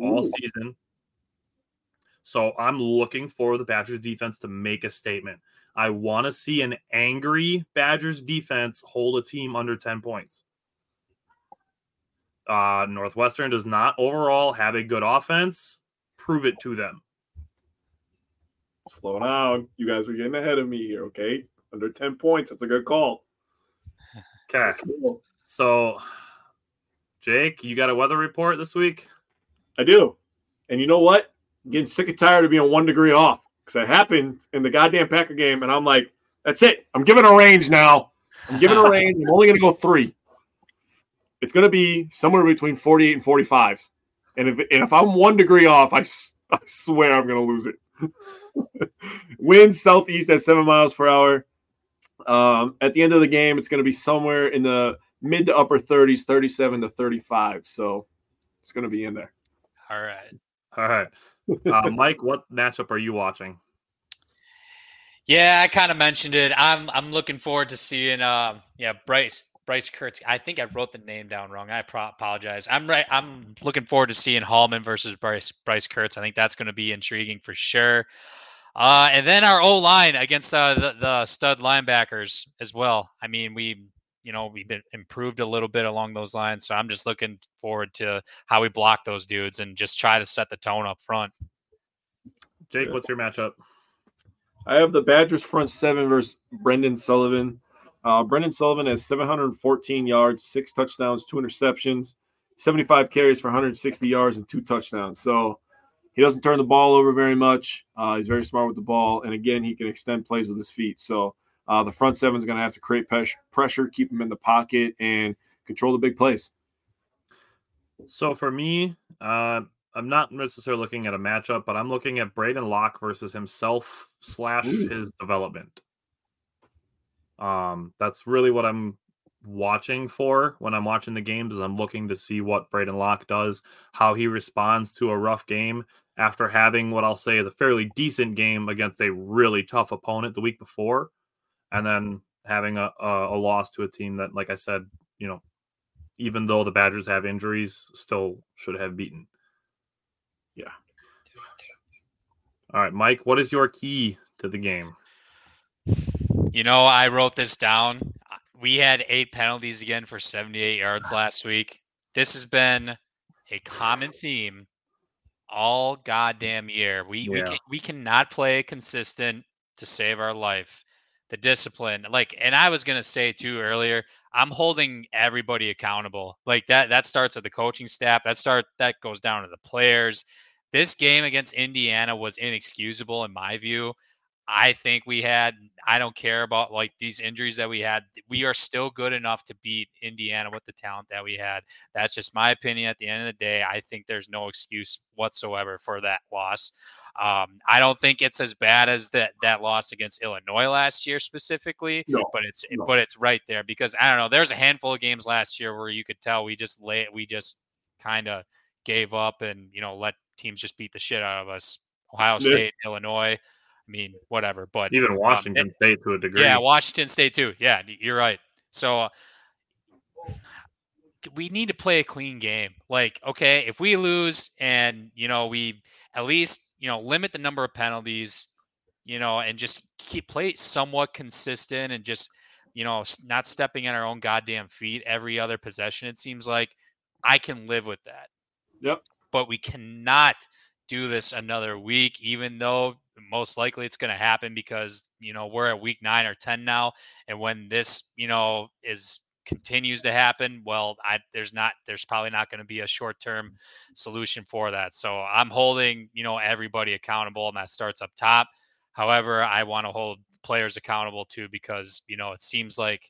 All season. So I'm looking for the Badgers defense to make a statement. I want to see an angry Badgers defense hold a team under ten points. Uh, Northwestern does not overall have a good offense. Prove it to them. slow down. You guys were getting ahead of me here, okay? Under ten points. That's a good call. Okay. Cool. So, Jake, you got a weather report this week? I do. And you know what? I'm getting sick and tired of being one degree off because that happened in the goddamn Packer game, and I'm like, that's it. I'm giving a range now. I'm giving a range. I'm only going to go three. It's going to be somewhere between forty-eight and forty-five. And if and if I'm one degree off, I, I swear I'm going to lose it. Wind southeast at seven miles per hour. Um, at the end of the game, it's going to be somewhere in the mid to upper thirties, thirty-seven to thirty-five. So it's going to be in there. All right. All right. Uh, Mike, what matchup are you watching? Yeah, I kind of mentioned it. I'm I'm looking forward to seeing uh, yeah, Bryce. Bryce Kurtz. I think I wrote the name down wrong. I apologize. I'm right. I'm looking forward to seeing Hallman versus Bryce Bryce Kurtz. I think that's going to be intriguing for sure. Uh, and then our O-line against uh, the, the stud linebackers as well. I mean, we, you know, we've been improved a little bit along those lines. So I'm just looking forward to how we block those dudes and just try to set the tone up front. Jake, what's your matchup? I have the Badgers front seven versus Brendan Sullivan. Uh, Brendan Sullivan has seven hundred fourteen yards, six touchdowns, two interceptions, seventy-five carries for one hundred sixty yards and two touchdowns. So he doesn't turn the ball over very much. Uh, he's very smart with the ball. And, again, he can extend plays with his feet. So uh, the front seven is going to have to create pes- pressure, keep him in the pocket, and control the big plays. So for me, uh, I'm not necessarily looking at a matchup, but I'm looking at Braedyn Locke versus himself slash Ooh. his development. Um, that's really what I'm watching for when I'm watching the games is I'm looking to see what Braedyn Locke does, how he responds to a rough game after having what I'll say is a fairly decent game against a really tough opponent the week before. And then having a, a, a loss to a team that, like I said, you know, even though the Badgers have injuries, still should have beaten. Yeah. All right, Mike, what is your key to the game? You know, I wrote this down. We had eight penalties again for seventy-eight yards last week. This has been a common theme all goddamn year. We yeah. we can, we cannot play consistent to save our life. The discipline, like, and I was gonna say too earlier, I'm holding everybody accountable. Like that that starts with the coaching staff. That start that goes down to the players. This game against Indiana was inexcusable in my view. I think we had, I don't care about like these injuries that we had. We are still good enough to beat Indiana with the talent that we had. That's just my opinion. At the end of the day, I think there's no excuse whatsoever for that loss. Um, I don't think it's as bad as that, that loss against Illinois last year specifically, no, but it's, no. but it's right there because I don't know, there's a handful of games last year where you could tell we just lay we just kind of gave up and, you know, let teams just beat the shit out of us. Ohio State, yeah. Illinois, I mean, whatever, but even Washington um, it, State to a degree. Yeah, Washington State too. Yeah, you're right. So uh, we need to play a clean game. Like, okay, if we lose and, you know, we at least, you know, limit the number of penalties, you know, and just keep play somewhat consistent and just, you know, not stepping on our own goddamn feet every other possession, it seems like, I can live with that. Yep. But we cannot do this another week, even though most likely it's going to happen because, you know, we're at week nine or ten now. And when this, you know, is continues to happen, well, I, there's not, there's probably not going to be a short-term solution for that. So I'm holding, you know, everybody accountable and that starts up top. However, I want to hold players accountable too, because, you know, it seems like,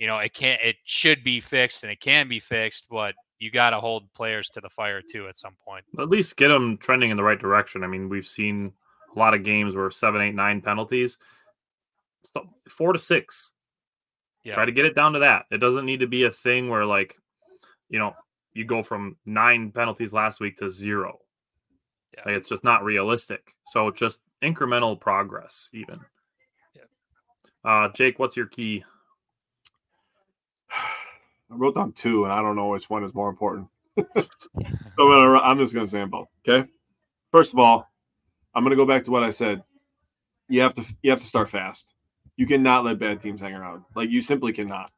you know, it can't, it should be fixed and it can be fixed, but you got to hold players to the fire too at some point. At least get them trending in the right direction. I mean, we've seen a lot of games where seven, eight, nine penalties, so four to six. Yeah. Try to get it down to that. It doesn't need to be a thing where, like, you know, you go from nine penalties last week to zero. Yeah. Like, it's just not realistic. So just incremental progress, even. Yeah. Uh, Jake, what's your key? I wrote down two, and I don't know which one is more important. So I'm just going to say them both. Okay. First of all, I'm going to go back to what I said. You have to you have to start fast. You cannot let bad teams hang around. Like, you simply cannot.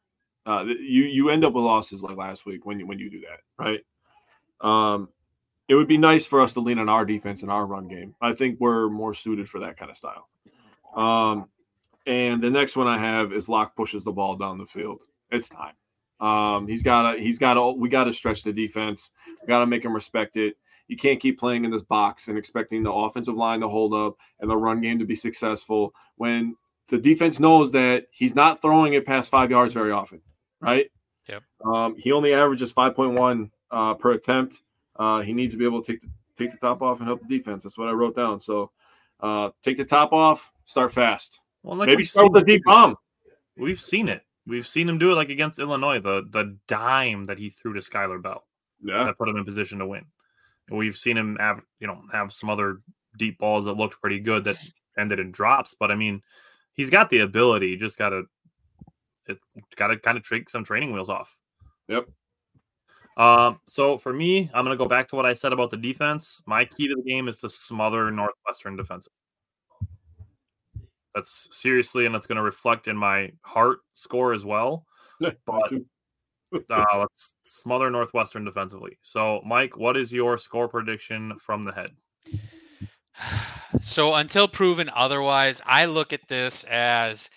Uh, you you end up with losses like last week when you when you do that, right? Um, it would be nice for us to lean on our defense and our run game. I think we're more suited for that kind of style. Um, and the next one I have is Locke pushes the ball down the field. It's time. Um, he's got to, he's got to, we got to stretch the defense. We got to make him respect it. You can't keep playing in this box and expecting the offensive line to hold up and the run game to be successful when the defense knows that he's not throwing it past five yards very often, right? Yep. Um, he only averages five point one uh, per attempt. Uh, he needs to be able to take the, take the top off and help the defense. That's what I wrote down. So uh, take the top off, start fast. Well, like maybe start with a deep bomb. We've seen it. We've seen him do it, like against Illinois, the the dime that he threw to Skylar Bell. Yeah. That put him in position to win. And we've seen him have, you know, have some other deep balls that looked pretty good that ended in drops. But I mean, he's got the ability. Just got to, it's got to kind of take some training wheels off. Yep. Uh, so for me, I'm going to go back to what I said about the defense. My key to the game is to smother Northwestern defensive. That's seriously, and it's going to reflect in my heart score as well. But uh, let's smother Northwestern defensively. So, Mike, what is your score prediction from the head? So until proven otherwise, I look at this as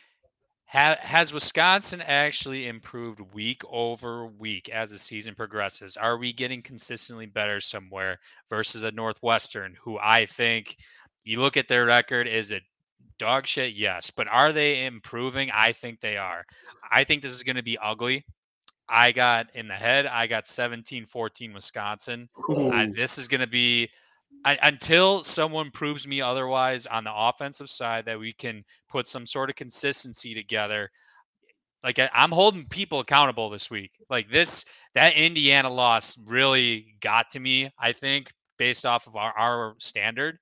ha- has Wisconsin actually improved week over week as the season progresses? Are we getting consistently better somewhere versus a Northwestern who I think you look at their record, is it dog shit? Yes. But are they improving? I think they are. I think this is going to be ugly. I got in the head. I got seventeen fourteen Wisconsin. I, this is going to be I, until someone proves me otherwise on the offensive side that we can put some sort of consistency together. Like I, I'm holding people accountable this week. Like this, that Indiana loss really got to me, I think, based off of our, our standard.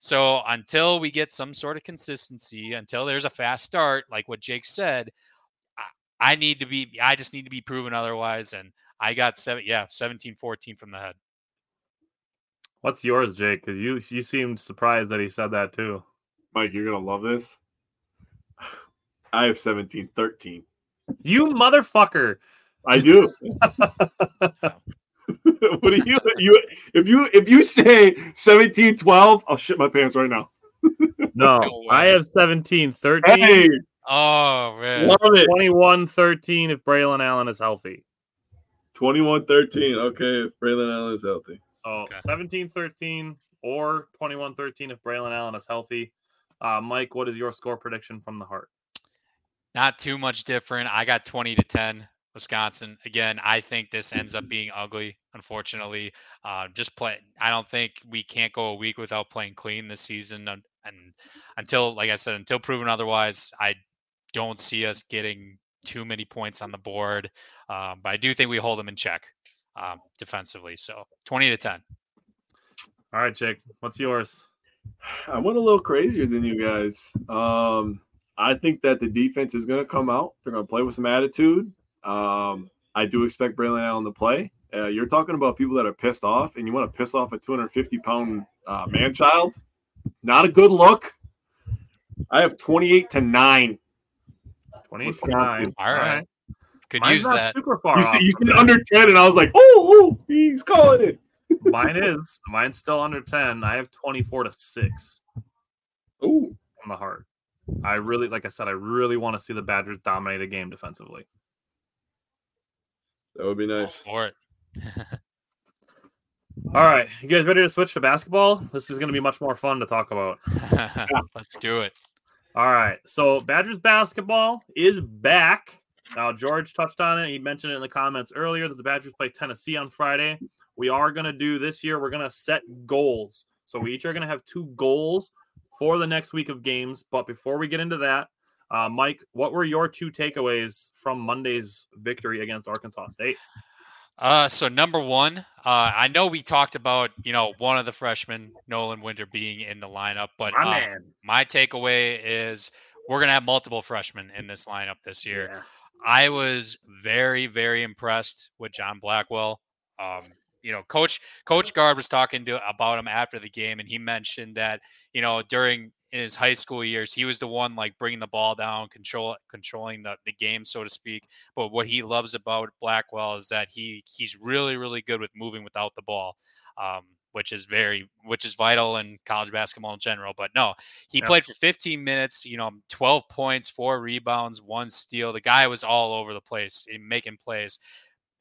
So until we get some sort of consistency, until there's a fast start, like what Jake said, I, I need to be, I just need to be proven otherwise. And I got seven, yeah, seventeen fourteen from the head. What's yours, Jake? Because you, you seemed surprised that he said that too. Mike, you're going to love this. I have seventeen thirteen. You motherfucker. I do. What do you, you if you if you say seventeen twelve, I'll shit my pants right now. No, no I have seventeen thirteen. Hey. Oh man, love it. twenty-one thirteen if Braelon Allen is healthy. twenty-one thirteen, okay, if Braelon Allen is healthy. So seventeen thirteen okay. Or twenty-one thirteen if Braelon Allen is healthy. Uh, Mike, what is your score prediction from the heart? Not too much different. I got twenty to ten. Wisconsin. Again, I think this ends up being ugly, unfortunately. Uh, just play. I don't think we can't go a week without playing clean this season. And, and until, like I said, until proven otherwise, I don't see us getting too many points on the board. Um, but I do think we hold them in check um, defensively. So twenty to ten. All right, Jake, what's yours? I went a little crazier than you guys. Um, I think that the defense is going to come out. They're going to play with some attitude. Um, I do expect Braelon Allen to play. Uh, you're talking about people that are pissed off, and you want to piss off a two hundred fifty pound uh, man child. Not a good look. I have twenty-eight to nine. twenty-eight to nine. All right. Could Mine's use that. Super far you see, you see under ten, and I was like, oh, oh he's calling it. Mine is. Mine's still under ten. I have twenty-four to six. Ooh. On the heart. I really, like I said, I really want to see the Badgers dominate a game defensively. That would be nice. For it. All right. You guys ready to switch to basketball? This is going to be much more fun to talk about. Let's do it. All right. So Badgers basketball is back. Now, George touched on it. He mentioned it in the comments earlier that the Badgers play Tennessee on Friday. We are going to do this year, we're going to set goals. So we each are going to have two goals for the next week of games. But before we get into that, Uh, Mike, what were your two takeaways from Monday's victory against Arkansas State? Uh, so number one, uh, I know we talked about, you know, one of the freshmen, Nolan Winter, being in the lineup, but my, uh, my takeaway is we're going to have multiple freshmen in this lineup this year. Yeah. I was very, very impressed with John Blackwell. Um, you know, Coach, Coach Guard was talking to about him after the game, and he mentioned that, you know, during in his high school years, he was the one like bringing the ball down, control, controlling the, the game, so to speak. But what he loves about Blackwell is that he he's really, really good with moving without the ball. Um, which is very, which is vital in college basketball in general. But no, he yeah. played for fifteen minutes, you know, twelve points, four rebounds, one steal. The guy was all over the place making plays.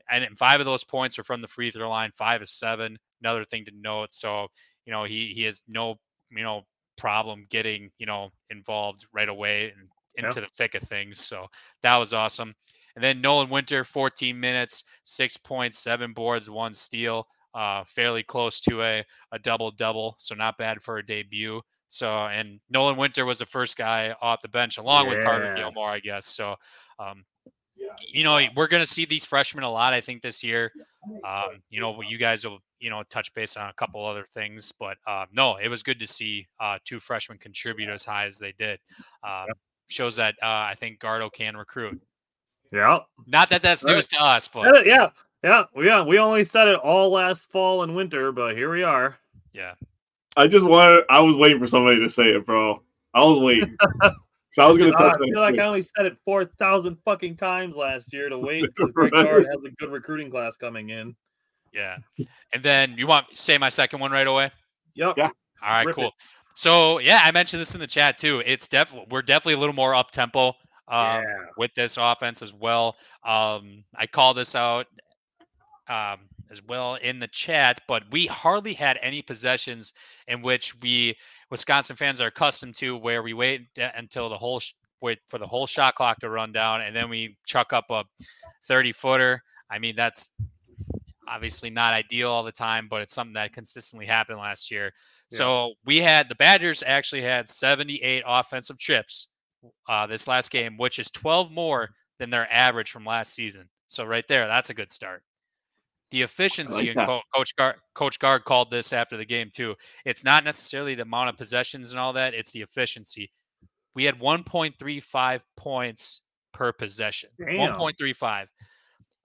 And five of those points are from the free throw line, five of seven. Another thing to note. So, you know, he, he has no, you know, problem getting, you know, involved right away and into yeah. the thick of things. So that was awesome. And then Nolan Winter, fourteen minutes, six points, seven boards, one steal. Uh, fairly close to a, a double-double, so not bad for a debut. So, and Nolan Winter was the first guy off the bench, along yeah. with Carter Gilmore, I guess. So, um, yeah. you know, we're going to see these freshmen a lot, I think, this year. Um, you know, you guys will, you know, touch base on a couple other things. But, uh, no, it was good to see uh, two freshmen contribute as high as they did. Um, shows that uh, I think Gardo can recruit. Yeah. Not that that's right. news to us, but. Yeah. Yeah, yeah, we only said it all last fall and winter, but here we are. Yeah. I just wanted, I was waiting for somebody to say it, bro. I was waiting. So I was going to touch on it. I feel like I only said it four thousand fucking times last year to wait because Greg Gard has a good recruiting class coming in. Yeah. And then you want to say my second one right away? Yep. Yeah. All right, Rip cool. It. So, yeah, I mentioned this in the chat too. It's definitely, we're definitely a little more up-tempo um, yeah. with this offense as well. Um, I call this out. Um, as well in the chat, but we hardly had any possessions in which we Wisconsin fans are accustomed to, where we wait until the whole sh- wait for the whole shot clock to run down and then we chuck up a thirty footer. I mean, that's obviously not ideal all the time, but it's something that consistently happened last year. Yeah. So we had the Badgers actually had seventy-eight offensive trips uh, this last game, which is twelve more than their average from last season. So right there, that's a good start. The efficiency, like, and Co- Coach Gar- Coach Gard called this after the game too. It's not necessarily the amount of possessions and all that. It's the efficiency. We had one point three five points per possession. Damn. one point three five.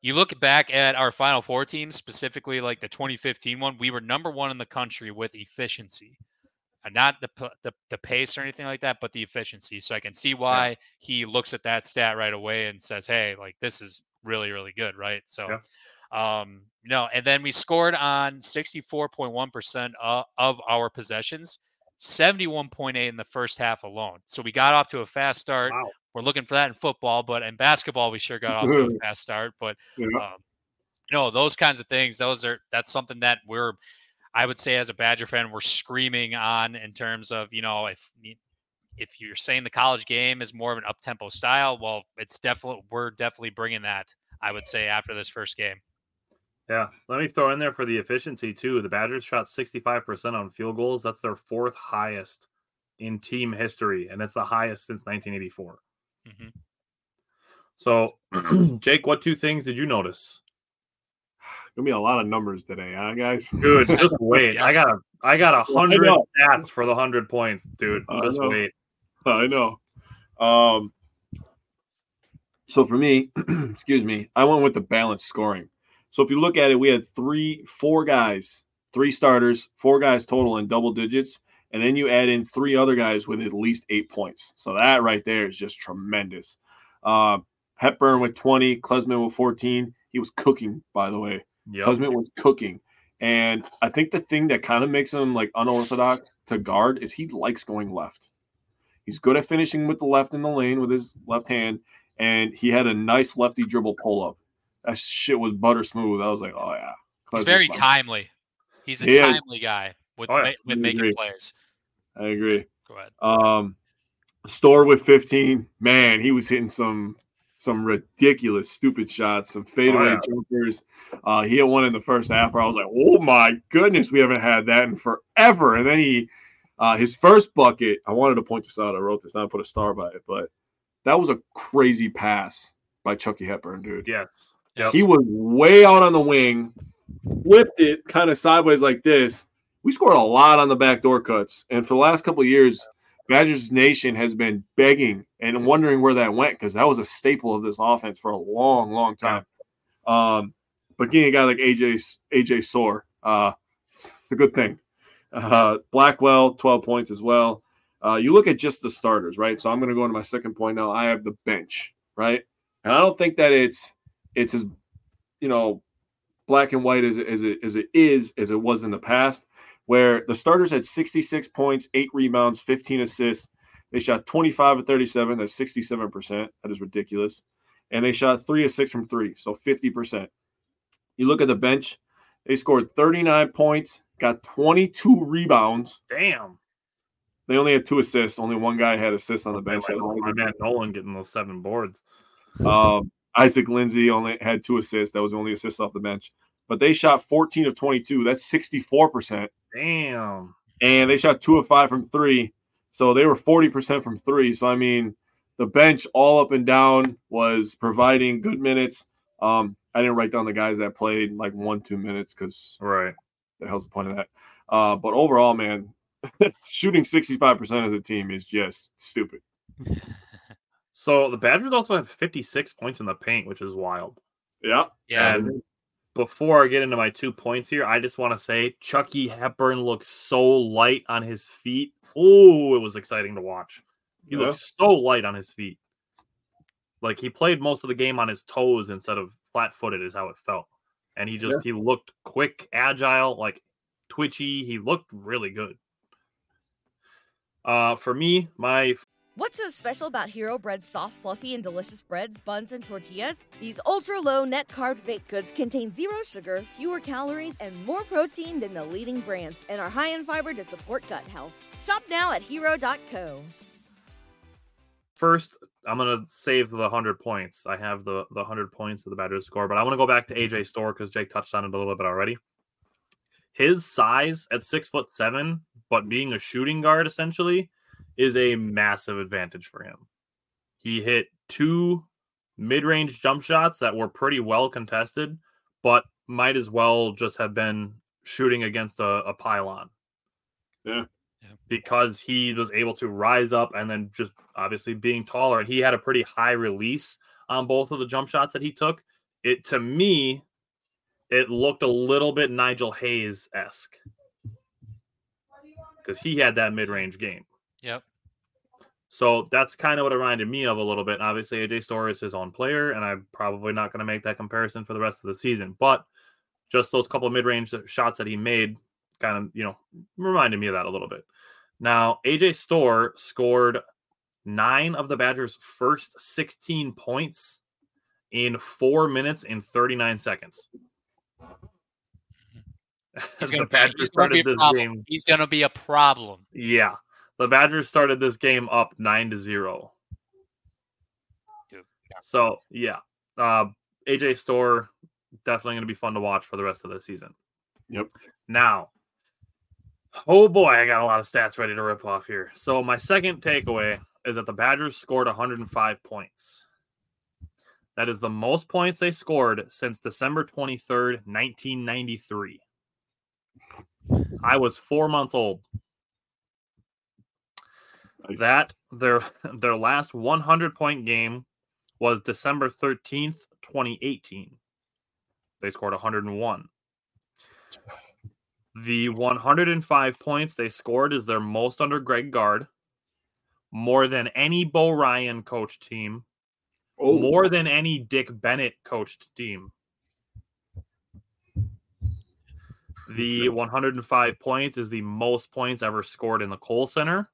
You look back at our Final Four teams, specifically like the twenty fifteen one, we were number one in the country with efficiency. And not the, the the pace or anything like that, but the efficiency. So I can see why yeah. he looks at that stat right away and says, hey, like this is really, really good, right? So. Yeah. Um, no, and then we scored on sixty-four point one percent of, of our possessions, seventy-one point eight in the first half alone. So we got off to a fast start. Wow. We're looking for that in football, but in basketball, we sure got off to a fast start. But, yeah. um, no, those kinds of things, those are, that's something that we're, I would say as a Badger fan, we're screaming on in terms of, you know, if, if you're saying the college game is more of an up-tempo style, well, it's definitely, we're definitely bringing that, I would say, after this first game. Yeah, let me throw in there for the efficiency, too. The Badgers shot sixty-five percent on field goals. That's their fourth highest in team history, and that's the highest since nineteen eighty-four. Mm-hmm. So, Jake, what two things did you notice? Going to be a lot of numbers today, huh, guys? Dude, just wait. yes. I got a, I got one hundred well, stats for the one hundred points, dude. Uh, just I wait. I know. Um, so, for me, excuse me, I went with the balanced scoring. So if you look at it, we had three, four guys, three starters, four guys total in double digits, and then you add in three other guys with at least eight points. So that right there is just tremendous. Uh, Hepburn with twenty, Klesman with fourteen. He was cooking, by the way. Yep. Klesman was cooking. And I think the thing that kind of makes him like unorthodox to guard is he likes going left. He's good at finishing with the left in the lane with his left hand, and he had a nice lefty dribble pull-up. That shit was butter smooth. I was like, oh, yeah. He's very timely. He's a he timely is. guy with, oh, yeah. ma- with making agree. plays. I agree. Go ahead. Um, Storr with fifteen. Man, he was hitting some some ridiculous, stupid shots, some fadeaway oh, yeah. jumpers. Uh, he had one in the first half where I was like, oh, my goodness, we haven't had that in forever. And then he uh, his first bucket, I wanted to point this out. I wrote this down and put a star by it, but that was a crazy pass by Chucky Hepburn, dude. Yes. Yes. He was way out on the wing, whipped it kind of sideways like this. We scored a lot on the backdoor cuts. And for the last couple of years, Badgers Nation has been begging and wondering where that went because that was a staple of this offense for a long, long time. Um, but getting a guy like A J A J Storr, uh, it's a good thing. Uh, Blackwell, twelve points as well. Uh, you look at just the starters, right? So I'm going to go into my second point now. I have the bench, right? And I don't think that it's – It's as, you know, black and white as it, as it, as it is, as it was in the past. where the starters had sixty-six points, eight rebounds, fifteen assists. They shot twenty-five of thirty-seven. That's sixty-seven percent. That is ridiculous. And they shot three of six from three, so fifty percent. You look at the bench, they scored thirty-nine points, got twenty-two rebounds. Damn. They only had two assists. Only one guy had assists on the bench. Like Nolan, Nolan getting those seven boards. Um, Isaac Lindsay only had two assists. That was the only assist off the bench. But they shot fourteen of twenty-two. That's sixty-four percent. Damn. And they shot two of five from three. So they were forty percent from three. So, I mean, the bench all up and down was providing good minutes. Um, I didn't write down the guys that played like one, two minutes because right, the hell's the point of that? Uh, but overall, man, shooting sixty-five percent as a team is just stupid. So the Badgers also have fifty-six points in the paint, which is wild. Yeah. Yeah. And before I get into my two points here, I just want to say Chucky Hepburn looks so light on his feet. Oh, it was exciting to watch. He yeah. looked so light on his feet. Like, he played most of the game on his toes instead of flat-footed is how it felt. And he just yeah. he looked quick, agile, like twitchy. He looked really good. Uh, for me, my... What's so special about Hero Bread's soft, fluffy, and delicious breads, buns, and tortillas? These ultra-low net-carb baked goods contain zero sugar, fewer calories, and more protein than the leading brands, and are high in fiber to support gut health. Shop now at hero dot co. First, I'm going to save the one hundred points. I have the, the one hundred points of the Badgers score, but I want to go back to A J Storr because Jake touched on it a little bit already. His size at six foot seven, but being a shooting guard essentially, is a massive advantage for him. He hit two mid-range jump shots that were pretty well contested, but might as well just have been shooting against a, a pylon. Yeah. yeah. Because he was able to rise up and then just obviously being taller. And he had a pretty high release on both of the jump shots that he took. It, to me, it looked a little bit Nigel Hayes-esque because he had that mid-range game. Yep. So that's kind of what it reminded me of a little bit. Obviously, A J Storr is his own player, and I'm probably not going to make that comparison for the rest of the season. But just those couple of mid-range shots that he made kind of, you know, reminded me of that a little bit. Now, A J Storr scored nine of the Badgers' first sixteen points in four minutes and thirty-nine seconds. He's going to be a problem. Yeah. The Badgers started this game up nine to zero. Dude, yeah. So yeah, uh, A J Storr definitely going to be fun to watch for the rest of the season. Yep. Now, oh boy, I got a lot of stats ready to rip off here. So my second takeaway is that the Badgers scored one hundred five points. That is the most points they scored since December twenty-third, nineteen ninety-three. I was four months old. That their their last one hundred point game was December thirteenth, twenty eighteen. They scored one hundred one. The one hundred five points they scored is their most under Greg Gard, more than any Bo Ryan coached team, oh. more than any Dick Bennett coached team. The one hundred five points is the most points ever scored in the Kohl Center.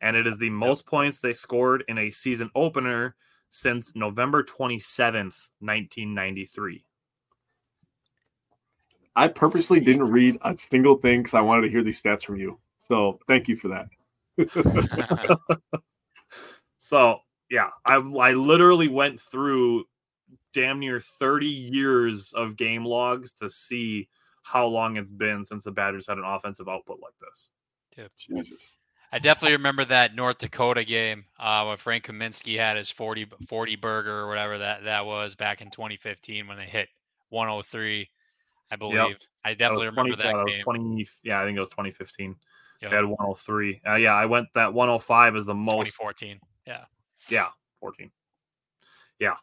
And it is the most points they scored in a season opener since November twenty-seventh, nineteen ninety-three. I purposely didn't read a single thing because I wanted to hear these stats from you. So thank you for that. So, yeah, I, I literally went through damn near thirty years of game logs to see how long it's been since the Badgers had an offensive output like this. Yep. Jesus. I definitely remember that North Dakota game uh, when Frank Kaminsky had his forty, forty burger or whatever that, that was back in twenty fifteen when they hit one oh three, I believe. Yep. I definitely that remember that uh, game. twenty, yeah, I think it was twenty fifteen. Yep. They had one oh three. Uh, yeah, I went that one oh five is the most. twenty fourteen, yeah. Yeah, fourteen. Yeah.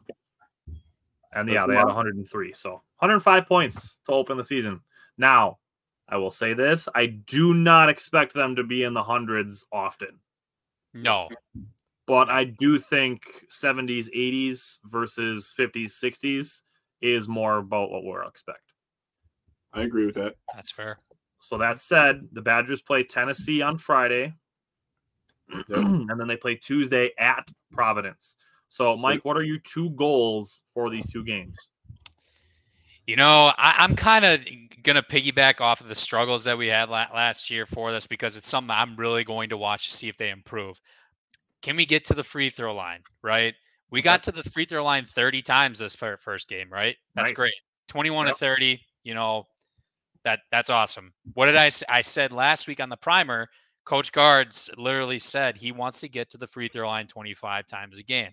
And, yeah, they had one hundred three. So one hundred five points to open the season. Now, I will say this. I do not expect them to be in the hundreds often. No. But I do think seventies, eighties versus fifties, sixties is more about what we'll expect. I agree with that. That's fair. So that said, the Badgers play Tennessee on Friday, yep. and then they play Tuesday at Providence. So, Mike, what are your two goals for these two games? You know, I, I'm kind of going to piggyback off of the struggles that we had la- last year for this, because it's something I'm really going to watch to see if they improve. Can we get to the free throw line, right? We got to the free throw line thirty times this first game, right? That's nice. Great. twenty-one yep. to thirty, you know, that that's awesome. What did I say? I said last week on the primer, Coach Guards literally said he wants to get to the free throw line twenty-five times a game.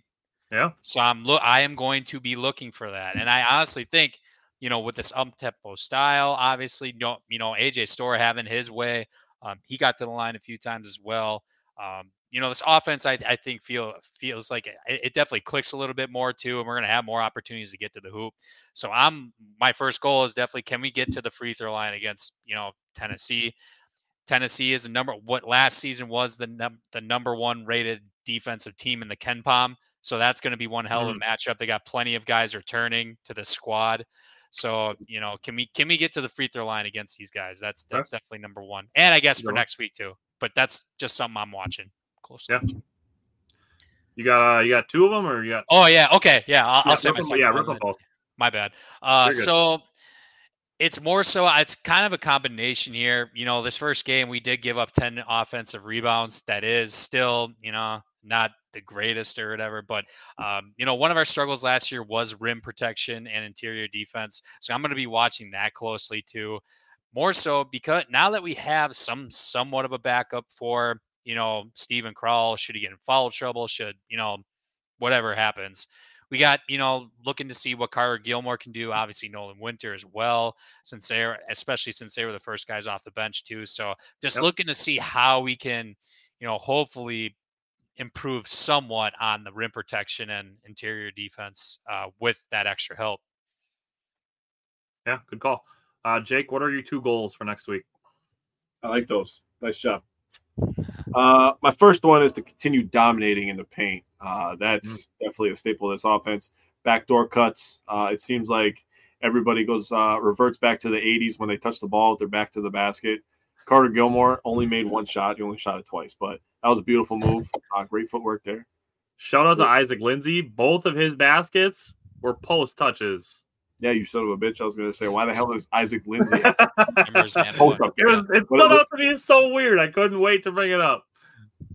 Yeah. So I'm look, I am going to be looking for that. And I honestly think, you know, with this up-tempo style, obviously, no, you know, A J Storr having his way. Um, he got to the line a few times as well. Um, you know, this offense, I, I think, feel feels like it, it definitely clicks a little bit more, too, and we're going to have more opportunities to get to the hoop. So I'm my first goal is definitely, can we get to the free throw line against, you know, Tennessee? Tennessee is the number what last season was the, num- the number one rated defensive team in the Ken Pom. So that's going to be one hell of a matchup. They got plenty of guys returning to the squad. So, you know, can we can we get to the free throw line against these guys? That's that's yeah. definitely number one. And I guess for next week, too. But that's just something I'm watching closely. Yeah. You got uh, you got two of them or you got? Oh, yeah. Okay. Yeah. I'll, yeah, I'll say myself. Yeah, rip them both. My bad. Uh, so it's more so it's kind of a combination here. You know, this first game, we did give up ten offensive rebounds. That is still, you know, not the greatest or whatever, but um, you know, one of our struggles last year was rim protection and interior defense. So I'm going to be watching that closely too, more so because now that we have some somewhat of a backup for, you know, Steven Crowell, should he get in foul trouble, should, you know, whatever happens, we got, you know, looking to see what Carter Gilmore can do, obviously Nolan Winter as well, since they're, especially since they were the first guys off the bench too. So just yep. looking to see how we can, you know, hopefully improve somewhat on the rim protection and interior defense uh, with that extra help. Yeah, good call. Uh, Jake, what are your two goals for next week? I like those. Nice job. Uh, my first one is to continue dominating in the paint. Uh, that's mm-hmm. definitely a staple of this offense. Backdoor cuts. Uh, it seems like everybody goes uh, reverts back to the eighties when they touch the ball. They're back to the basket. Carter Gilmore only made one shot. He only shot it twice, but that was a beautiful move. Uh, great footwork there. Shout out to Isaac Lindsay. Both of his baskets were post touches. Yeah, you son of a bitch. I was going to say, why the hell is Isaac Lindsay? It was, it stood out to me as so weird. I couldn't wait to bring it up.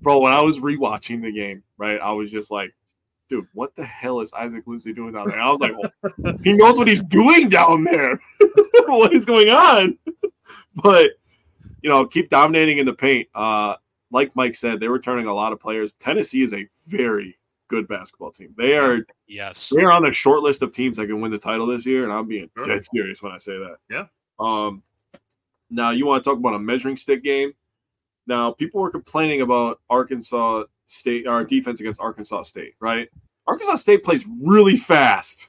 Bro, when I was rewatching the game, right, I was just like, dude, what the hell is Isaac Lindsay doing down there? I was like, well, he knows what he's doing down there. What is going on? But, you know, keep dominating in the paint. Uh, Like Mike said, they're returning a lot of players. Tennessee is a very good basketball team. They are yes. They're on a short list of teams that can win the title this year, and I'm being sure. dead serious when I say that. Yeah. Um. Now, you want to talk about a measuring stick game. Now, people were complaining about Arkansas State, our defense against Arkansas State, right? Arkansas State plays really fast.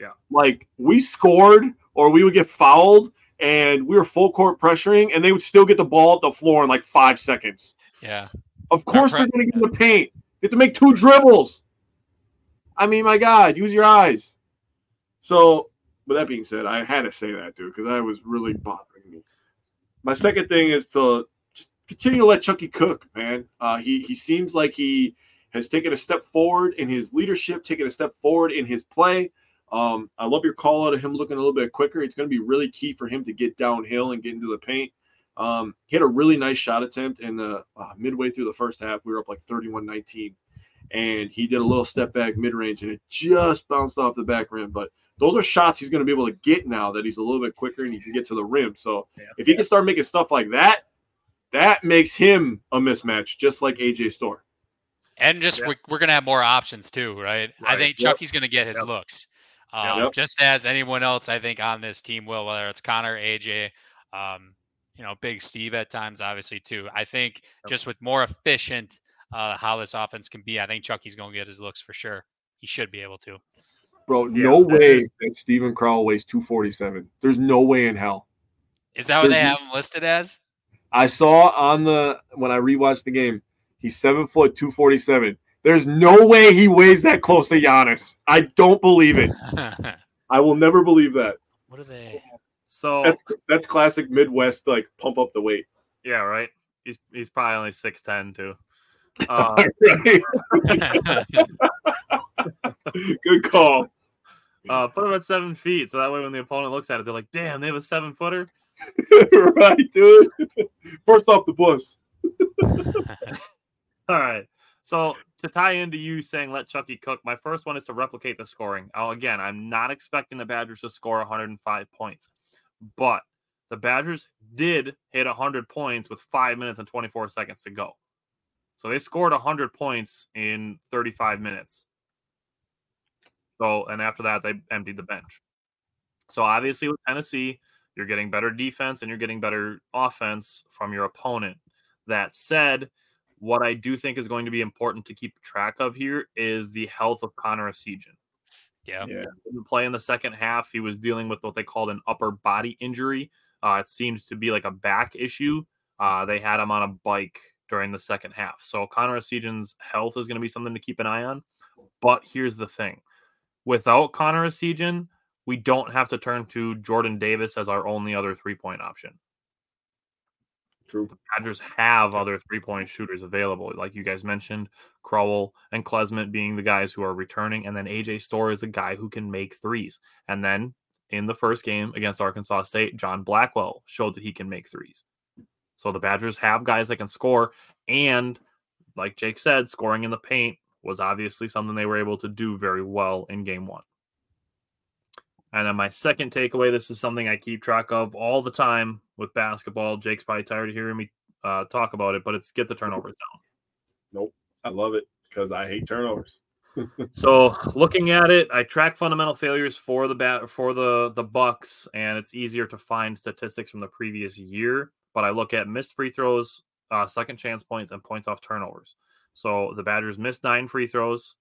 Yeah. Like, we scored or we would get fouled, and we were full court pressuring, and they would still get the ball at the floor in like five seconds. Yeah. Of course they're going to get in the paint. You have to make two dribbles. I mean, my God, use your eyes. So, with that being said, I had to say that, dude, because that was really bothering me. My second thing is to just continue to let Chucky cook, man. Uh, he, he seems like he has taken a step forward in his leadership, taken a step forward in his play. Um, I love your call out of him looking a little bit quicker. It's going to be really key for him to get downhill and get into the paint. Um, he had a really nice shot attempt in the uh, midway through the first half. We were up like thirty-one nineteen, and he did a little step back mid-range, and it just bounced off the back rim. But those are shots he's going to be able to get now that he's a little bit quicker and he can get to the rim. So yeah, if he yeah. can start making stuff like that, that makes him a mismatch, just like A J Storr. And just yeah. we're, we're going to have more options too, right? right. I think Chucky's yep. going to get his yep. looks, um, yep. just as anyone else I think on this team will, whether it's Connor, A J, um, you know, Big Steve at times, obviously, too. I think just with more efficient uh, how this offense can be, I think Chucky's going to get his looks for sure. He should be able to. Bro, yeah. no way that Steven Crowell weighs two forty-seven. There's no way in hell. Is that what There's, they have him listed as? I saw on the – when I rewatched the game, he's seven foot, two forty-seven. There's no way he weighs that close to Giannis. I don't believe it. I will never believe that. What are they – So that's, that's classic Midwest, like pump up the weight. Yeah, right. He's he's probably only six ten too. Uh, Good call. Uh, put him at seven feet, so that way when the opponent looks at it, they're like, "Damn, they have a seven footer." Right, dude. First off the bus. All right. So to tie into you saying let Chucky cook, my first one is to replicate the scoring. Now, again, I'm not expecting the Badgers to score one hundred five points, but the Badgers did hit one hundred points with five minutes and twenty-four seconds to go. So they scored one hundred points in thirty-five minutes. So, and after that, they emptied the bench. So obviously with Tennessee, you're getting better defense and you're getting better offense from your opponent. That said, what I do think is going to be important to keep track of here is the health of Connor Osejian. Yeah. yeah. He didn't play in the second half. He was dealing with what they called an upper body injury. Uh, it seems to be like a back issue. Uh, they had him on a bike during the second half. So Connor Osejian's health is going to be something to keep an eye on. But here's the thing. Without Connor Osejian, we don't have to turn to Jordan Davis as our only other three-point option. True. The Badgers have other three-point shooters available, like you guys mentioned, Crowell and Klesmet being the guys who are returning, and then A J Storr is the guy who can make threes. And then in the first game against Arkansas State, John Blackwell showed that he can make threes. So the Badgers have guys that can score, and like Jake said, scoring in the paint was obviously something they were able to do very well in game one. And then my second takeaway, this is something I keep track of all the time with basketball. Jake's probably tired of hearing me uh, talk about it, but it's get the turnovers down. Nope. I love it because I hate turnovers. So looking at it, I track fundamental failures for the bat, for the, the Bucks, and it's easier to find statistics from the previous year. But I look at missed free throws, uh, second chance points, and points off turnovers. So the Badgers missed nine free throws.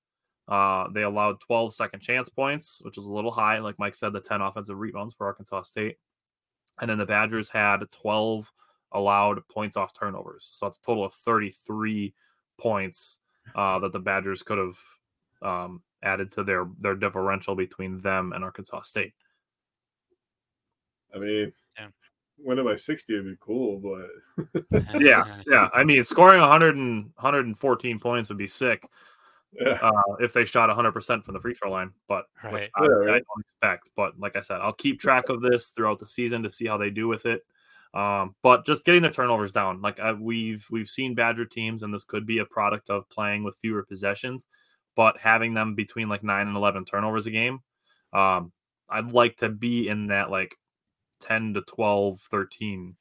Uh, they allowed twelve second chance points, which is a little high. Like Mike said, the ten offensive rebounds for Arkansas State. And then the Badgers had twelve allowed points off turnovers. So it's a total of thirty-three points uh, that the Badgers could have um, added to their, their differential between them and Arkansas State. I mean, yeah. Winning by sixty would be cool, but... yeah, yeah. I mean, scoring one hundred and, one hundred fourteen points would be sick. Yeah. Uh, if they shot one hundred percent from the free throw line, but right. which yeah, right. I don't expect. But like I said, I'll keep track of this throughout the season to see how they do with it. Um, but just getting the turnovers down, like I, we've we've seen Badger teams, and this could be a product of playing with fewer possessions, but having them between like nine and eleven turnovers a game. Um, I'd like to be in that like ten to twelve, thirteen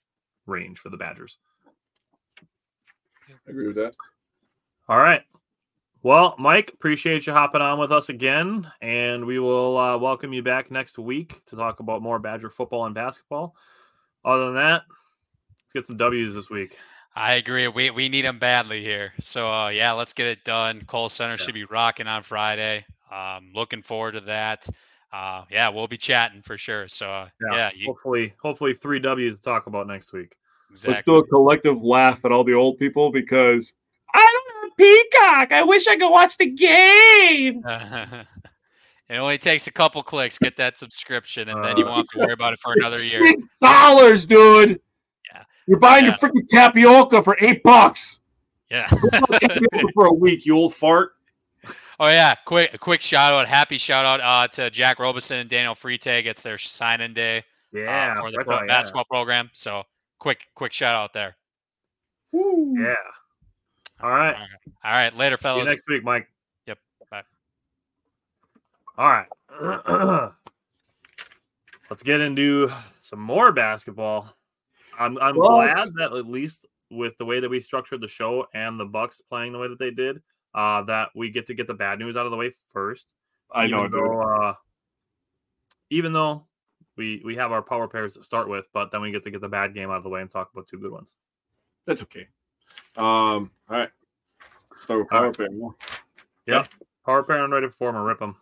range for the Badgers. I agree with that. All right. Well, Mike, appreciate you hopping on with us again, and we will uh, welcome you back next week to talk about more Badger football and basketball. Other than that, let's get some W's this week. I agree. We we need them badly here. So, uh, yeah, let's get it done. Cole Center yeah. should be rocking on Friday. Um, looking forward to that. Uh, yeah, we'll be chatting for sure. So, uh, yeah, yeah you... hopefully, hopefully three W's to talk about next week. Exactly. Let's do a collective laugh at all the old people because I don't Peacock, I wish I could watch the game. Uh, it only takes a couple clicks. Get that subscription, and uh, then you won't have to worry about it for another year. six dollars, dude. Yeah. You're buying yeah. your freaking tapioca for eight bucks. Yeah. For a week, you old fart. Oh, yeah. Quick quick shout out. Happy shout out uh, to Jack Robeson and Daniel Freitag. It's their sign in day yeah, uh, for the pro- basketball yeah. program. So quick, quick shout out there. Woo. Yeah. All right. All right. All right. Later, fellas. See you next week, Mike. Yep. Bye. All right. Let's get into some more basketball. I'm I'm Bucks. glad that at least with the way that we structured the show and the Bucks playing the way that they did, uh, that we get to get the bad news out of the way first. I know. Though, uh, even though we we have our power pairs to start with, but then we get to get the bad game out of the way and talk about two good ones. That's okay. Um. All right. Start with power pair. Yeah, power pair and ready to form or rip them.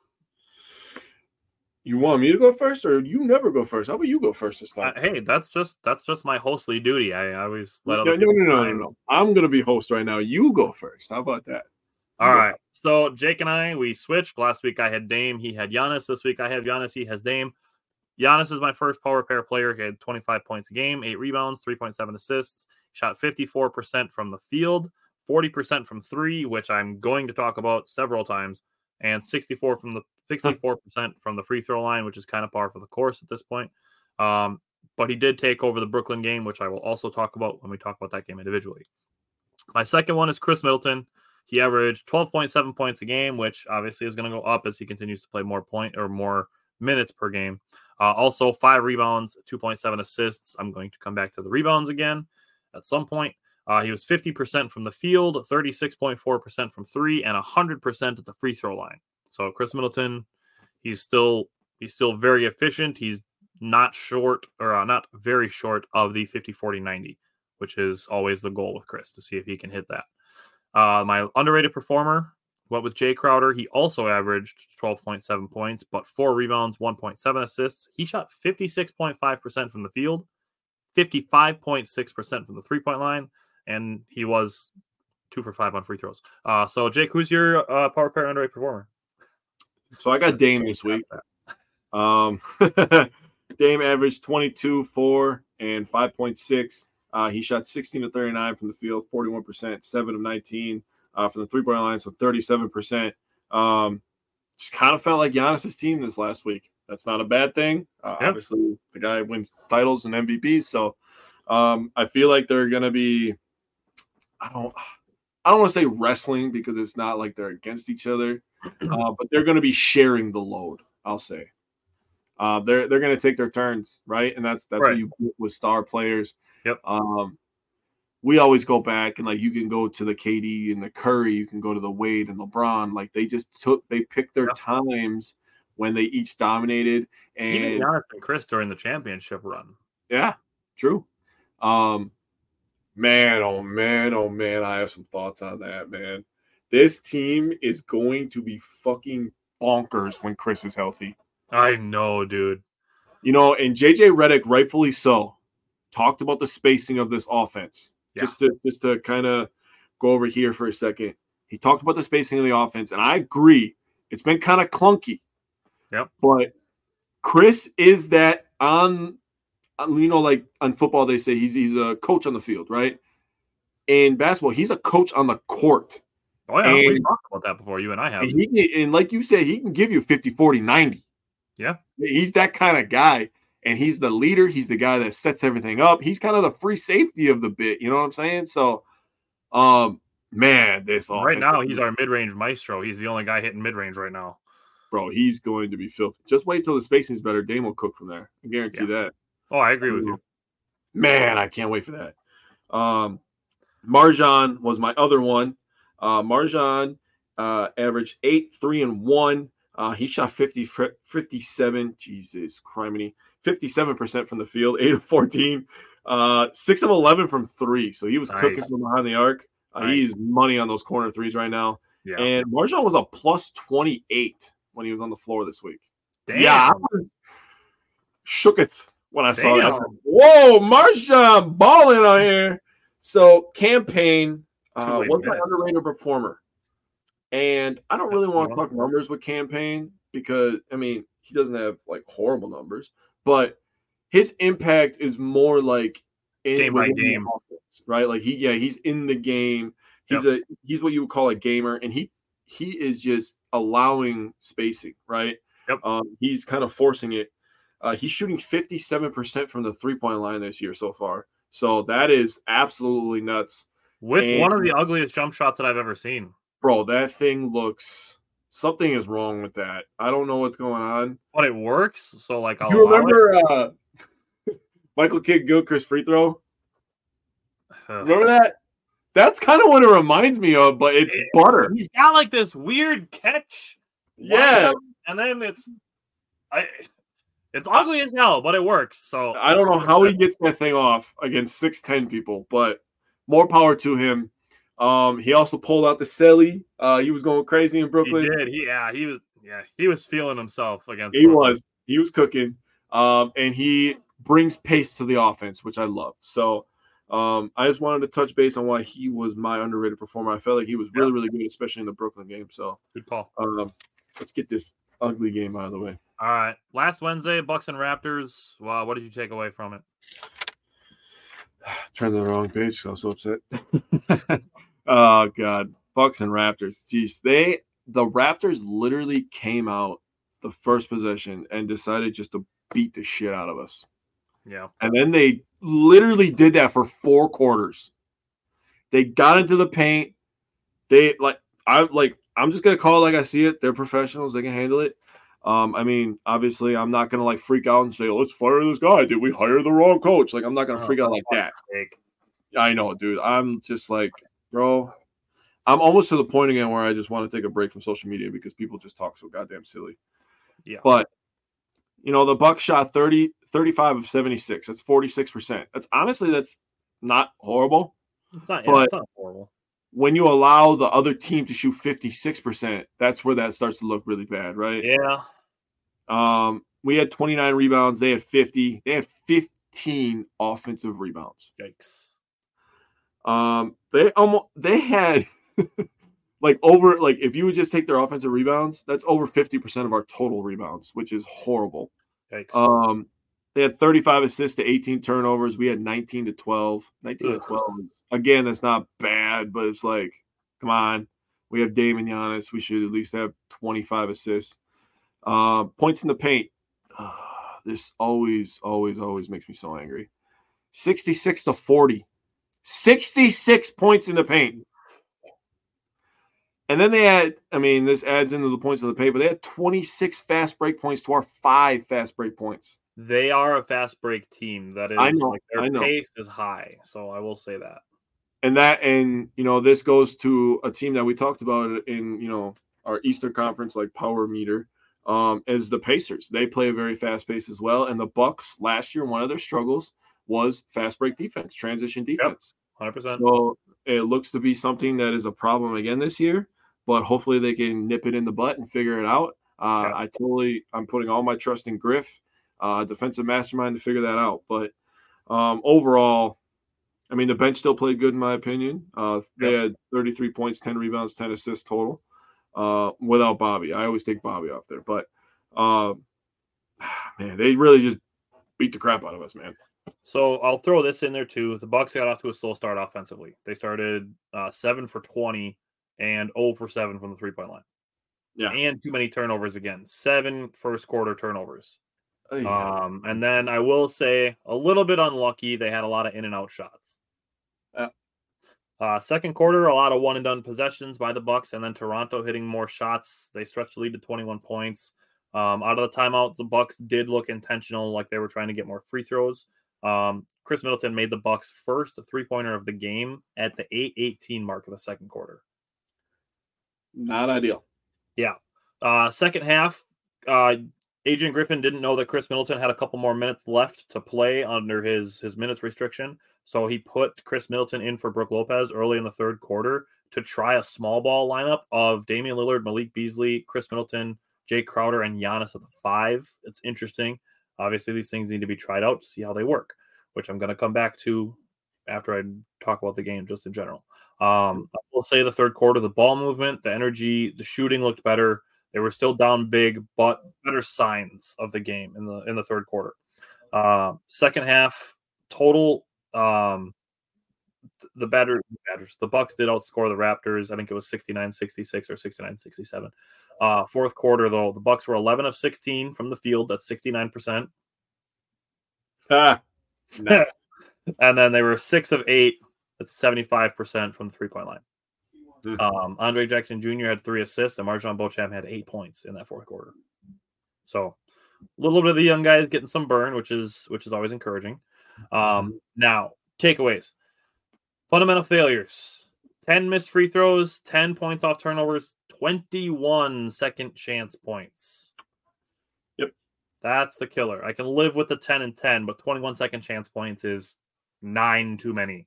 You want me to go first, or you never go first? How about you go first this time? Uh, hey, that's just that's just my hostly duty. I, I always let other. No, no, no, no, no, no. I'm gonna be host right now. You go first. How about that? All you right. So Jake and I we switched. Last week I had Dame. He had Giannis. This week I have Giannis. He has Dame. Giannis is my first power pair player. He had twenty-five points a game, eight rebounds, three point seven assists, shot fifty-four percent from the field, forty percent from three, which I'm going to talk about several times, and sixty-four from the sixty-four percent from the free throw line, which is kind of par for the course at this point. Um, but he did take over the Brooklyn game, which I will also talk about when we talk about that game individually. My second one is Khris Middleton. He averaged twelve point seven points a game, which obviously is going to go up as he continues to play more point or more minutes per game. Uh, also, five rebounds, two point seven assists. I'm going to come back to the rebounds again at some point. Uh, he was fifty percent from the field, thirty-six point four percent from three, and one hundred percent at the free throw line. So Khris Middleton, he's still he's still very efficient. He's not short or uh, not very short of the fifty forty ninety, which is always the goal with Khris, to see if he can hit that. Uh, my underrated performer went with Jae Crowder. He also averaged twelve point seven points, but four rebounds, one point seven assists. He shot fifty-six point five percent from the field, fifty-five point six percent from the three-point line, and he was two for five on free throws. Uh, so, Jake, who's your uh, power pair underrated performer? So I got Dame this week. Um, Dame averaged twenty-two, four, and five point six. Uh, he shot sixteen to thirty-nine from the field, forty-one percent, seven of nineteen uh, from the three-point line, so thirty-seven percent. Um, just kind of felt like Giannis's team this last week. That's not a bad thing. Uh, yep. Obviously, the guy wins titles and M V Ps, so um, I feel like they're going to be – I don't I don't want to say wrestling because it's not like they're against each other, uh, but they're going to be sharing the load, I'll say. Uh, they're they're going to take their turns, right? And that's that's right. What you do with star players. Yep. Um, we always go back and like you can go to the K D and the Curry, you can go to the Wade and LeBron. Like they just took, they picked their yep. times when they each dominated. And even Giannis and Khris during the championship run. Yeah, true. Um, man, oh man, oh man, I have some thoughts on that, man. This team is going to be fucking bonkers when Khris is healthy. I know, dude. You know, and J J Redick, rightfully so, talked about the spacing of this offense. Yeah. Just to just to kind of go over here for a second. He talked about the spacing of the offense, and I agree. It's been kind of clunky. Yep. But Khris is that on, you know, like on football they say he's he's a coach on the field, right? In basketball, he's a coach on the court. Oh, yeah. And, we talked about that before, you and I have. And, he can, and like you said, he can give you fifty forty ninety. Yeah. He's that kind of guy. And he's the leader. He's the guy that sets everything up. He's kind of the free safety of the bit. You know what I'm saying? So, um, man, this all right now he's our mid-range maestro. He's the only guy hitting mid-range right now. Bro, he's going to be filthy. Just wait till the spacing's better. Dame will cook from there. I guarantee yeah. that. Oh, I agree with you. Man, I can't wait for that. Um, MarJon was my other one. Uh, MarJon uh, averaged eight, three, and one. Uh, he shot fifty, fifty-seven. Jesus, criminy. fifty-seven percent from the field, eight of fourteen, uh, six of eleven from three. So he was nice. Cooking from behind the arc. Uh, nice. He's money on those corner threes right now. Yeah. And MarJon was a plus twenty-eight when he was on the floor this week. Damn. Yeah, I was shooketh when I Damn. saw that. Whoa, MarJon balling on here. So campaign uh, was my underrated performer. And I don't really want to talk numbers with campaign because, I mean, he doesn't have, like, horrible numbers. But his impact is more like in game by game, offense, right? Like he, yeah, he's in the game. He's yep. a he's what you would call a gamer, and he he is just allowing spacing, right? Yep. Um, he's kind of forcing it. Uh, he's shooting fifty-seven percent from the three-point line this year so far, so that is absolutely nuts. With and, one of the ugliest jump shots that I've ever seen, bro. That thing looks. Something is wrong with that. I don't know what's going on. But it works, so like I'll You remember uh, Michael Kidd Gilchrist free throw? Remember that? That's kind of what it reminds me of, but it's it, butter. He's got like this weird catch. Yeah. And then it's I it's ugly as hell, but it works. So I don't know how he gets that thing off against six ten people, but more power to him. Um, he also pulled out the celly. Uh, he was going crazy in Brooklyn. He did. He, yeah, he was. Yeah, he was feeling himself against. He Brooklyn. was. He was cooking. Um, and he brings pace to the offense, which I love. So, um, I just wanted to touch base on why he was my underrated performer. I felt like he was really, really good, especially in the Brooklyn game. So, good call. Um, let's get this ugly game out of the way. All right. Last Wednesday, Bucks and Raptors. Wow, what did you take away from it? Turned to the wrong page because I was so upset. Oh, God. Bucks and Raptors. Jeez. They, the Raptors literally came out the first possession and decided just to beat the shit out of us. Yeah. And then they literally did that for four quarters. They got into the paint. They, like, I, like, I'm just going to call it like I see it. They're professionals. They can handle it. Um, I mean, obviously, I'm not going to, like, freak out and say, let's fire this guy. Did we hire the wrong coach? Like, I'm not going to freak out like that. I know, dude. I'm just like, bro, I'm almost to the point again where I just want to take a break from social media because people just talk so goddamn silly. Yeah. But, you know, the Bucks shot thirty, thirty-five of seventy-six. That's forty-six percent. That's honestly, that's not horrible. It's not, but it's not horrible. When you allow the other team to shoot fifty-six percent, that's where that starts to look really bad, right? Yeah. Um, we had twenty-nine rebounds. They had fifty. They had fifteen offensive rebounds. Yikes. Um, they almost they had like over like if you would just take their offensive rebounds, that's over fifty percent of our total rebounds, which is horrible. Yikes. Um, they had thirty-five assists to eighteen turnovers. We had nineteen to twelve. nineteen to twelve. Again, that's not bad, but it's like, come on. We have Dame and Giannis. We should at least have twenty-five assists. Uh, points in the paint. Uh, this always, always, always makes me so angry. sixty-six to forty. sixty-six points in the paint. And then they had, I mean, this adds into the points of the paint, but they had twenty-six fast break points to our five fast break points. They are a fast break team. That is, I know, like their I know. pace is high. So I will say that. And that, and you know, this goes to a team that we talked about in, you know, our Eastern Conference, like power meter, um, is the Pacers. They play a very fast pace as well. And the Bucks last year, one of their struggles was fast break defense, transition defense. Yep, one hundred percent. So it looks to be something that is a problem again this year, but hopefully they can nip it in the butt and figure it out. Uh, yeah. I totally, I'm putting all my trust in Griff. Uh, defensive mastermind to figure that out. But um, overall, I mean, the bench still played good in my opinion. Uh, they yep. had thirty-three points, ten rebounds, ten assists total uh, without Bobby. I always take Bobby off there. But, um, man, they really just beat the crap out of us, man. So I'll throw this in there too. The Bucks got off to a slow start offensively. They started uh, seven for twenty and zero for seven from the three-point line. Yeah, and too many turnovers again. Seven first-quarter turnovers. Oh, yeah. Um, and then I will say a little bit unlucky. They had a lot of in and out shots. Yeah. Uh, second quarter, a lot of one and done possessions by the Bucks, and then Toronto hitting more shots. They stretched the lead to twenty-one points. Um, out of the timeouts, the Bucks did look intentional, like they were trying to get more free throws. Um, Khris Middleton made the Bucks first three pointer of the game at the eight eighteen mark of the second quarter. Not ideal. Yeah. Uh, second half. Uh, Adrian Griffin didn't know that Khris Middleton had a couple more minutes left to play under his, his minutes restriction, so he put Khris Middleton in for Brook Lopez early in the third quarter to try a small ball lineup of Damian Lillard, Malik Beasley, Khris Middleton, Jae Crowder, and Giannis at the five. It's interesting. Obviously, these things need to be tried out to see how they work, which I'm going to come back to after I talk about the game just in general. Um, I will say the third quarter, the ball movement, the energy, the shooting looked better. They were still down big, but better signs of the game in the in the third quarter. Uh, second half total, um, the batter, the Bucks did outscore the Raptors. I think it was sixty-nine sixty-six or sixty-nine sixty-seven. Uh, fourth quarter, though, the Bucks were eleven of sixteen from the field. That's sixty-nine percent. Ah, nice. And then they were six of eight. That's seventy-five percent from the three-point line. Um, Andre Jackson Junior had three assists, and MarJon Beauchamp had eight points in that fourth quarter. So, a little bit of the young guys getting some burn, which is which is always encouraging. Um, now, takeaways. Fundamental failures. ten missed free throws, ten points off turnovers, twenty-one second chance points. Yep. That's the killer. I can live with the ten and ten, but twenty-one second chance points is nine too many.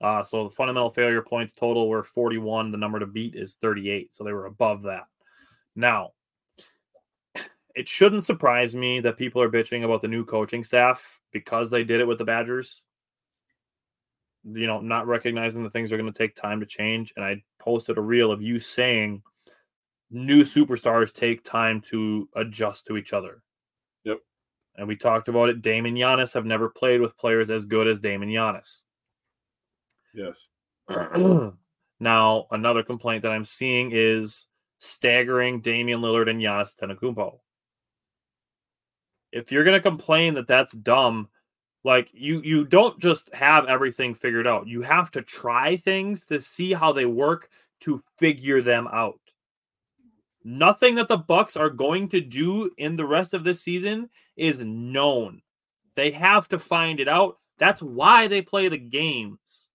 Uh, so the fundamental failure points total were forty-one. The number to beat is thirty-eight. So they were above that. Now, it shouldn't surprise me that people are bitching about the new coaching staff because they did it with the Badgers. You know, not recognizing that things are going to take time to change. And I posted a reel of you saying new superstars take time to adjust to each other. Yep. And we talked about it. Dame and Giannis have never played with players as good as Dame and Giannis. Yes. Now, another complaint that I'm seeing is staggering Damian Lillard and Giannis Antetokounmpo. If you're going to complain that that's dumb, like you, you don't just have everything figured out. You have to try things to see how they work to figure them out. Nothing that the Bucks are going to do in the rest of this season is known. They have to find it out. That's why they play the games.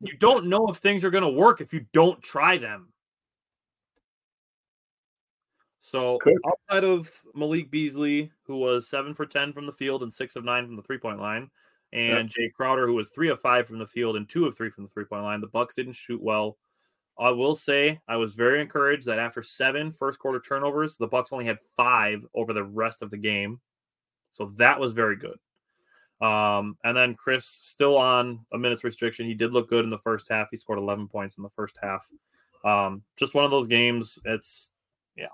You don't know if things are going to work if you don't try them. So Cook. Outside of Malik Beasley, who was seven for ten from the field and six of nine from the three-point line, and yep. Jae Crowder, who was three of five from the field and two of three from the three-point line, the Bucks didn't shoot well. I will say I was very encouraged that after seven first-quarter turnovers, the Bucks only had five over the rest of the game. So that was very good. Um, and then Khris still on a minutes restriction. He did look good in the first half. He scored eleven points in the first half. Um, just one of those games. It's yeah,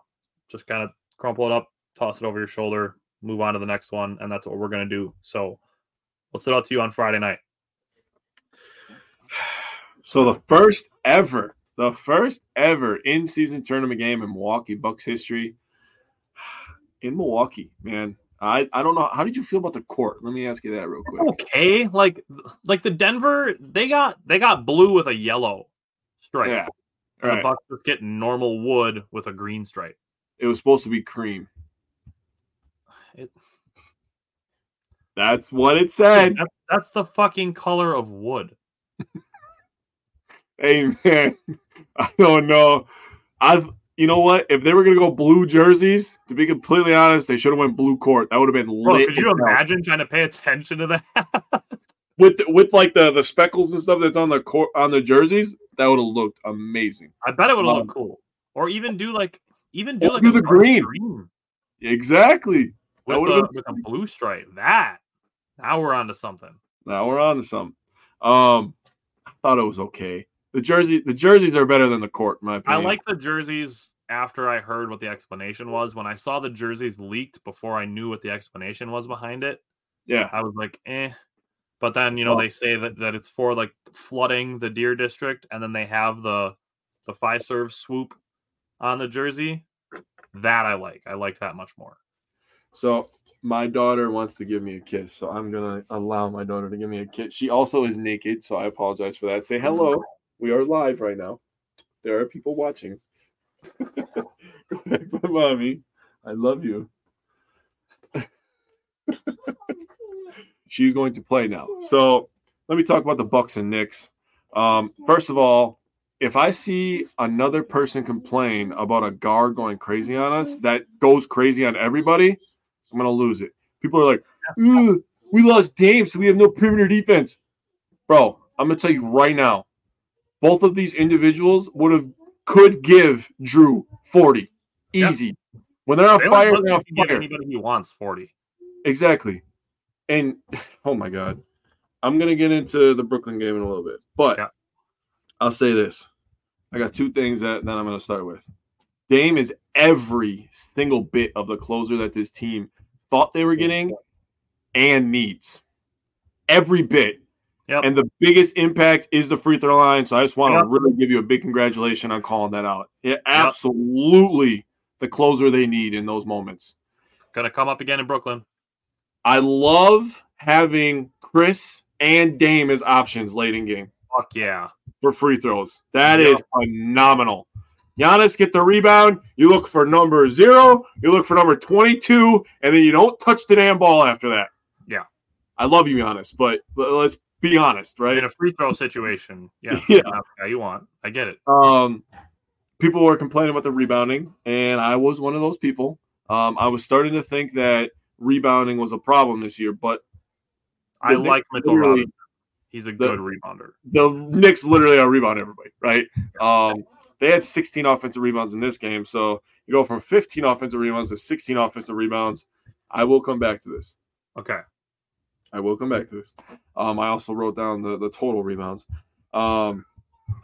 just kind of crumple it up, toss it over your shoulder, move on to the next one. And that's what we're going to do. So we'll sit out to you on Friday night. So the first ever, the first ever in season tournament game in Milwaukee Bucks history in Milwaukee, man. I, I don't know. How did you feel about the court? Let me ask you that real quick. It's okay. Like like the Denver, they got they got blue with a yellow stripe. Yeah. And right. The Bucks just get normal wood with a green stripe. It was supposed to be cream. It... That's what it said. That's, that's the fucking color of wood. Hey, man. I don't know. I've... You know what? If they were going to go blue jerseys, to be completely honest, they should have went blue court. That would have been lit. Bro, could you imagine trying to pay attention to that? with with like the, the speckles and stuff that's on the court, on the jerseys, that would have looked amazing. I bet it would have um, looked cool. Or even do like even do like do the green. green. Exactly. With, a, with a blue stripe. That. Now we're on to something. Now we're on to something. Um, I thought it was okay. The jersey, the jerseys are better than the court, in my opinion. I like the jerseys after I heard what the explanation was. When I saw the jerseys leaked before I knew what the explanation was behind it, yeah, I was like, eh. But then, you know, oh. they say that, that it's for, like, flooding the Deer District, and then they have the the Fiserv swoop on the jersey. That I like. I like that much more. So my daughter wants to give me a kiss, so I'm going to allow my daughter to give me a kiss. She also is naked, so I apologize for that. Say hello. We are live right now. There are people watching. Go back, my mommy. I love you. She's going to play now. So let me talk about the Bucks and Knicks. Um, first of all, if I see another person complain about a guard going crazy on us that goes crazy on everybody, I'm going to lose it. People are like, ooh, we lost Dame, so we have no perimeter defense. Bro, I'm going to tell you right now, both of these individuals would have could give Drew forty easy. Yes. When they're on fire, they're on fire. Anybody who wants forty, exactly. And oh my God, I'm gonna get into the Brooklyn game in a little bit, but yeah. I'll say this: I got two things that then I'm gonna start with. Dame is every single bit of the closer that this team thought they were getting and needs. Every bit. Yep. And the biggest impact is the free throw line. So I just want yep. to really give you a big congratulations on calling that out. Yeah, absolutely yep. the closer they need in those moments. Going to come up again in Brooklyn. I love having Khris and Dame as options late in game. Fuck yeah. For free throws. That yep. is phenomenal. Giannis, get the rebound. You look for number zero. You look for number twenty-two. And then you don't touch the damn ball after that. Yeah. I love you, Giannis. But let's be honest, right? In a free throw situation, yeah, yeah, yeah you want. I get it. Um, people were complaining about the rebounding, and I was one of those people. Um, I was starting to think that rebounding was a problem this year, but I like Mitchell Robinson. He's a good the, rebounder. The Knicks literally are rebound everybody, right? Um, they had sixteen offensive rebounds in this game, so you go from fifteen offensive rebounds to sixteen offensive rebounds. I will come back to this. Okay. I will come back to this. Um, I also wrote down the, the total rebounds. Um,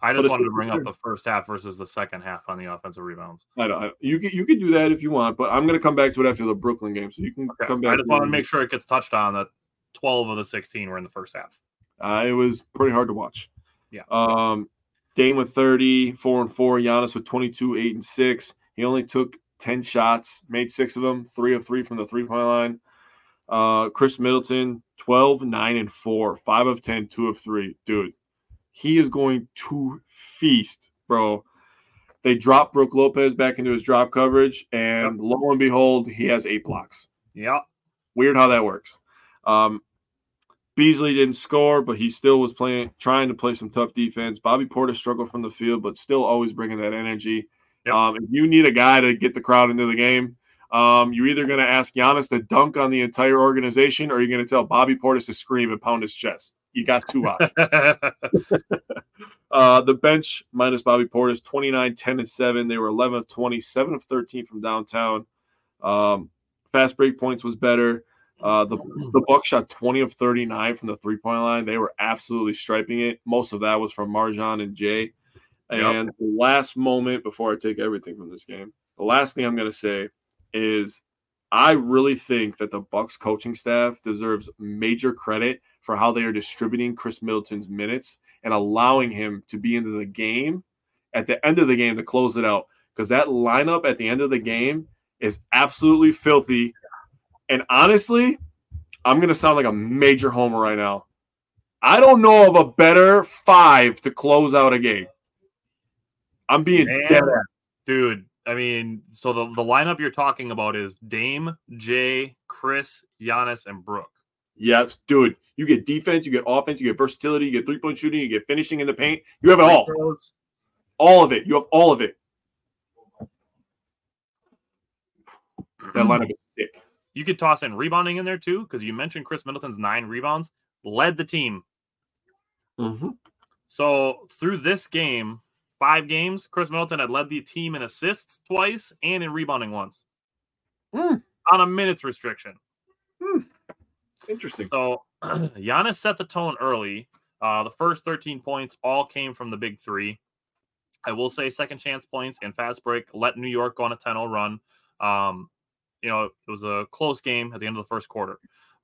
I just wanted to bring up the first half versus the second half on the offensive rebounds. I know. You can, you can do that if you want, but I'm going to come back to it after the Brooklyn game, so you can okay. come back. I just want to make sure it gets touched on that twelve of the sixteen were in the first half. Uh, it was pretty hard to watch. Yeah. Um, Dame with thirty, four and four. Giannis with twenty-two, eight and six. He only took ten shots, made six of them, three of three from the three-point line. Uh, Khris Middleton, twelve, nine and four, five of ten, two of three. Dude, he is going to feast, bro. They dropped Brook Lopez back into his drop coverage, and yep. lo and behold, he has eight blocks. Yeah, weird how that works. Um, Beasley didn't score, but he still was playing, trying to play some tough defense. Bobby Portis struggled from the field, but still always bringing that energy. Yep. Um, if you need a guy to get the crowd into the game, um, you're either going to ask Giannis to dunk on the entire organization, or you're going to tell Bobby Portis to scream and pound his chest. You got two options. uh, the bench minus Bobby Portis, twenty-nine, ten, and seven. They were eleven of twenty, seven of thirteen from downtown. Um, fast break points was better. Uh, the the Bucks shot twenty of thirty-nine from the three-point line. They were absolutely striping it. Most of that was from MarJon and Jae. And yep. the last moment before I take everything from this game, the last thing I'm going to say is I really think that the Bucks coaching staff deserves major credit for how they are distributing Khris Middleton's minutes and allowing him to be into the game at the end of the game to close it out, because that lineup at the end of the game is absolutely filthy. And honestly, I'm going to sound like a major homer right now. I don't know of a better five to close out a game. I'm being Man, dead ass. Dude, I mean, so the, the lineup you're talking about is Dame, Jae, Khris, Giannis, and Brook. Yes, dude. You get defense, you get offense, you get versatility, you get three-point shooting, you get finishing in the paint. You have it all. All of it. You have all of it. That lineup is sick. You could toss in rebounding in there, too, because you mentioned Khris Middleton's nine rebounds, led the team. Mm-hmm. So through this game, five games, Khris Middleton had led the team in assists twice and in rebounding once mm. on a minutes restriction. Mm. Interesting. So Giannis set the tone early. Uh, the first thirteen points all came from the big three. I will say second chance points and fast break let New York go on a ten oh run. Um You know, it was a close game at the end of the first quarter.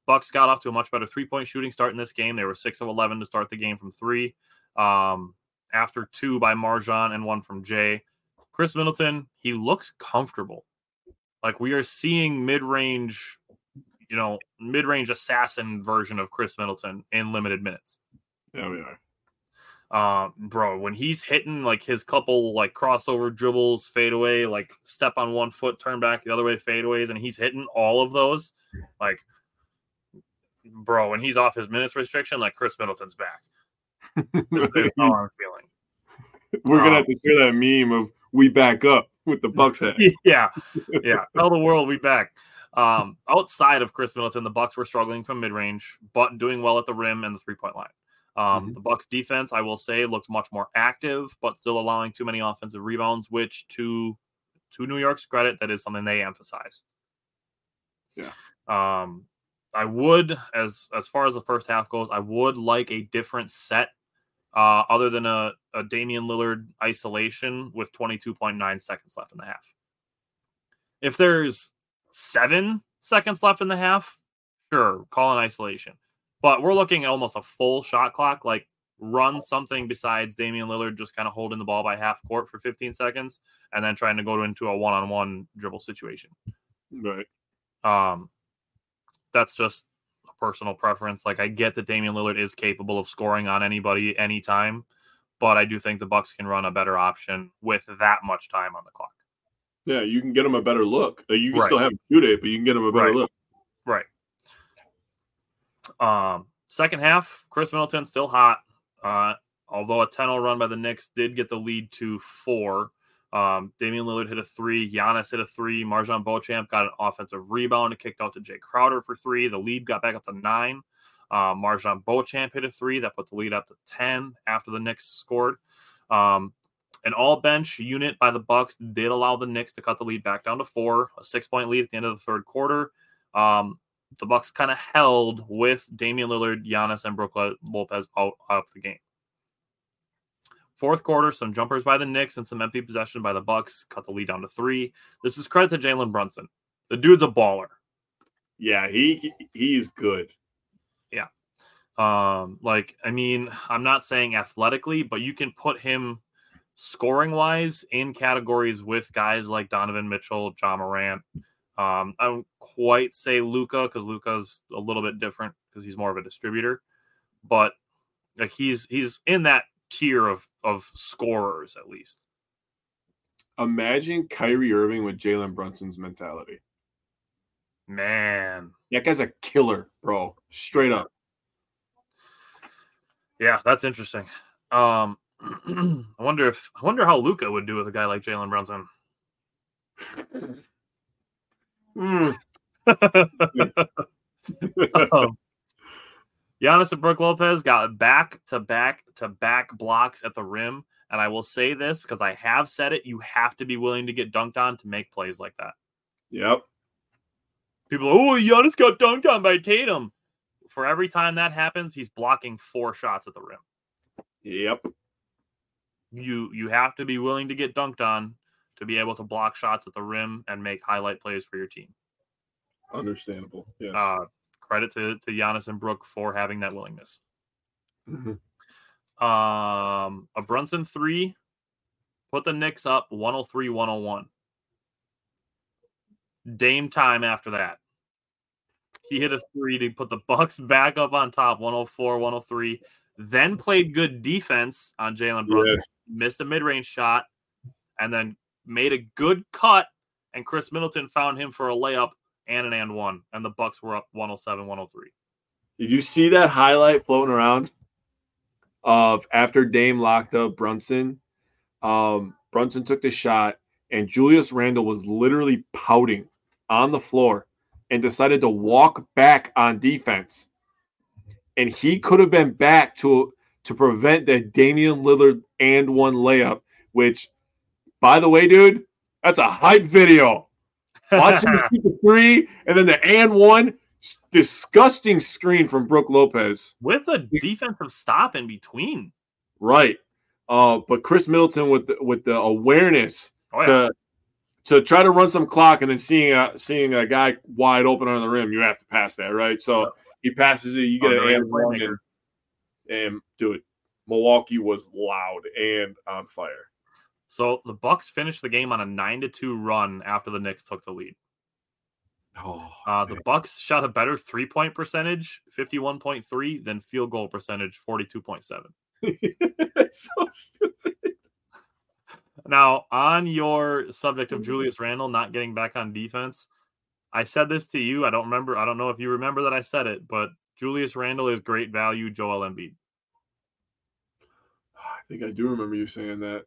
Bucks got off to a much better three-point shooting start in this game. They were six of eleven to start the game from three, um, after two by MarJon and one from Jae. Khris Middleton, he looks comfortable. Like, we are seeing mid-range, you know, mid-range assassin version of Khris Middleton in limited minutes. Yeah, we are. Uh, bro, when he's hitting like his couple like crossover dribbles, fadeaway, like step on one foot, turn back the other way, fadeaways, and he's hitting all of those, like, bro, when he's off his minutes restriction, like Khris Middleton's back. That's, that's how I'm feeling. We're um, gonna have to hear that meme of "we back up" with the Bucks hat. Yeah, yeah. Tell the world we back. Um, outside of Khris Middleton, the Bucks were struggling from mid range, but doing well at the rim and the three point line. Um, mm-hmm. The Bucks defense, I will say, looked much more active, but still allowing too many offensive rebounds, which to to New York's credit, that is something they emphasize. Yeah. Um, I would, as as far as the first half goes, I would like a different set, uh, other than a, a Damian Lillard isolation with twenty-two point nine seconds left in the half. If there's seven seconds left in the half, sure, call an isolation. But we're looking at almost a full shot clock, like run something besides Damian Lillard just kind of holding the ball by half court for fifteen seconds and then trying to go into a one-on-one dribble situation. Right. Um, that's just a personal preference. Like, I get that Damian Lillard is capable of scoring on anybody anytime, but I do think the Bucks can run a better option with that much time on the clock. Yeah, you can get them a better look. You can right. still have him shoot it, but you can get them a better right. look. Right. Um, second half, Khris Middleton still hot. Uh, although a ten oh run by the Knicks did get the lead to four. Um, Damian Lillard hit a three. Giannis hit a three. MarJon Beauchamp got an offensive rebound and kicked out to Jae Crowder for three. The lead got back up to nine. Uh, MarJon Beauchamp hit a three. That put the lead up to ten after the Knicks scored. Um, an all-bench unit by the Bucks did allow the Knicks to cut the lead back down to four, a six-point lead at the end of the third quarter. Um, The Bucks kind of held with Damian Lillard, Giannis, and Brook Lopez out of the game. Fourth quarter, some jumpers by the Knicks and some empty possession by the Bucks cut the lead down to three. This is credit to Jalen Brunson. The dude's a baller. Yeah, he he's good. Yeah. Um, like, I mean, I'm not saying athletically, but you can put him scoring-wise in categories with guys like Donovan Mitchell, Ja Morant. Um, I don't quite say Luka because Luka's a little bit different because he's more of a distributor. But like he's he's in that tier of, of scorers, at least. Imagine Kyrie Irving with Jalen Brunson's mentality. Man. That guy's a killer, bro. Straight up. Yeah, that's interesting. Um, I wonder if I wonder how Luka would do with a guy like Jalen Brunson. Mm. um, Giannis and Brook Lopez got back to back to back blocks at the rim. And I will say this because I have said it. You have to be willing to get dunked on to make plays like that. Yep. People are, oh, Giannis got dunked on by Tatum. For every time that happens, he's blocking four shots at the rim. Yep. You you have to be willing to get dunked on to be able to block shots at the rim and make highlight plays for your team. Understandable. Yes. Uh, credit to, to Giannis and Brook for having that willingness. Mm-hmm. Um, a Brunson three put the Knicks up one oh three one oh one. Dame time after that. He hit a three to put the Bucks back up on top, one oh four one oh three. Then played good defense on Jalen Brunson. Yes. Missed a mid-range shot and then made a good cut, and Khris Middleton found him for a layup and an and one, and the Bucks were up one oh seven one oh three. Did you see that highlight floating around? Of after Dame locked up Brunson, um, Brunson took the shot, and Julius Randle was literally pouting on the floor and decided to walk back on defense. And he could have been back to to prevent that Damian Lillard and one layup, which, by the way, dude, that's a hype video. Watching the three and then the and one. Disgusting screen from Brook Lopez with a defensive stop in between, right? Uh, but Khris Middleton with the, with the awareness oh, yeah. to to try to run some clock and then seeing a, seeing a guy wide open on the rim, you have to pass that, right? So yeah. He passes it, you get oh, an and one, and, and do it. Milwaukee was loud and on fire. So the Bucks finished the game on a nine to two run after the Knicks took the lead. Oh, uh, the Bucks shot a better three-point percentage, fifty-one point three, than field goal percentage, forty-two point seven. So stupid. Now, on your subject of Julius Randle not getting back on defense, I said this to you. I don't remember. I don't know if you remember that I said it, but Julius Randle is great value, Joel Embiid. I think I do remember you saying that.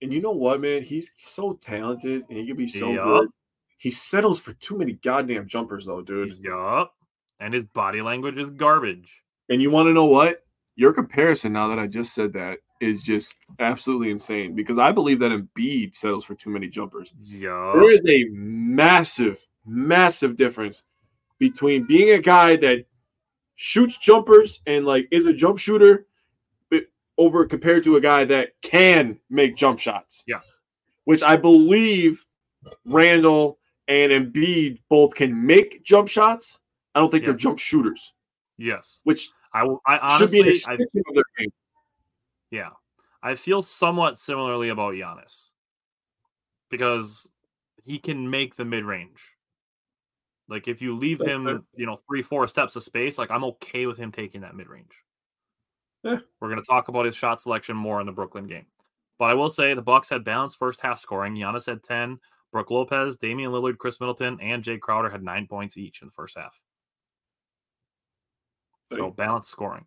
And you know what, man? He's so talented, and he can be so yeah. good. He settles for too many goddamn jumpers, though, dude. Yup. And his body language is garbage. And you want to know what? Your comparison, now that I just said that, is just absolutely insane. Because I believe that Embiid settles for too many jumpers. Yup. There is a massive, massive difference between being a guy that shoots jumpers and, like, is a jump shooter but over compared to a guy that can make jump shots. Yeah. Which I believe Randall and Embiid both can make jump shots. I don't think yeah. they're jump shooters. Yes. Which I, I honestly, should be an extension of their game. Yeah. I feel somewhat similarly about Giannis because he can make the mid-range. Like if you leave him, you know, three, four steps of space, like I'm okay with him taking that mid-range. Yeah. We're going to talk about his shot selection more in the Brooklyn game. But I will say the Bucks had balanced first half scoring. Giannis had ten. Brook Lopez, Damian Lillard, Khris Middleton, and Jae Crowder had nine points each in the first half. So balanced scoring.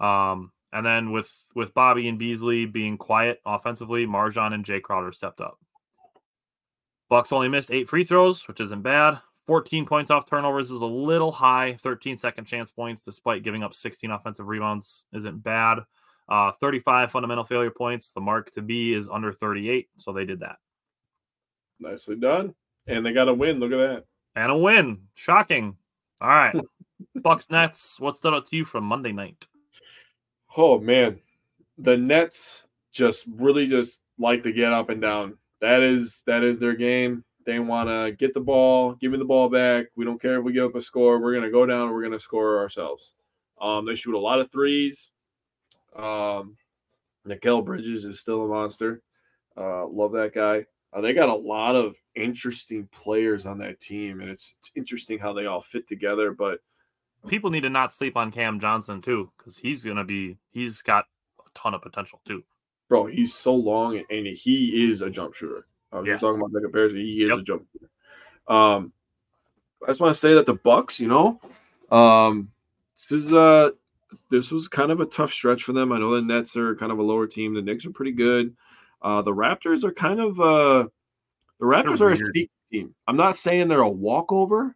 Um, and then with, with Bobby and Beasley being quiet offensively, MarJon and Jae Crowder stepped up. Bucks only missed eight free throws, which isn't bad. fourteen points off turnovers is a little high. thirteen second chance points, despite giving up sixteen offensive rebounds, isn't bad. Uh, thirty-five fundamental failure points. The mark to be is under thirty-eight, so they did that. Nicely done. And they got a win. Look at that. And a win. Shocking. All right. Bucks Nets. What stood out to you from Monday night? Oh, man. The Nets just really just like to get up and down. That is that is their game. They want to get the ball, give me the ball back. We don't care if we give up a score. We're going to go down and we're going to score ourselves. Um, they shoot a lot of threes. Um, Mikal Bridges is still a monster. Uh, love that guy. Uh, they got a lot of interesting players on that team, and it's, it's interesting how they all fit together. But people need to not sleep on Cam Johnson too, because he's going to be – he's got a ton of potential too. Bro, he's so long, and he is a jump shooter. Uh, yes. You're talking about the comparison. He is yep. a jump shooter. Um, I just want to say that the Bucks, you know, um, this is a – this was kind of a tough stretch for them. I know the Nets are kind of a lower team. The Knicks are pretty good. Uh, the Raptors are kind of uh, – the Raptors are a sneaky team. I'm not saying they're a walkover,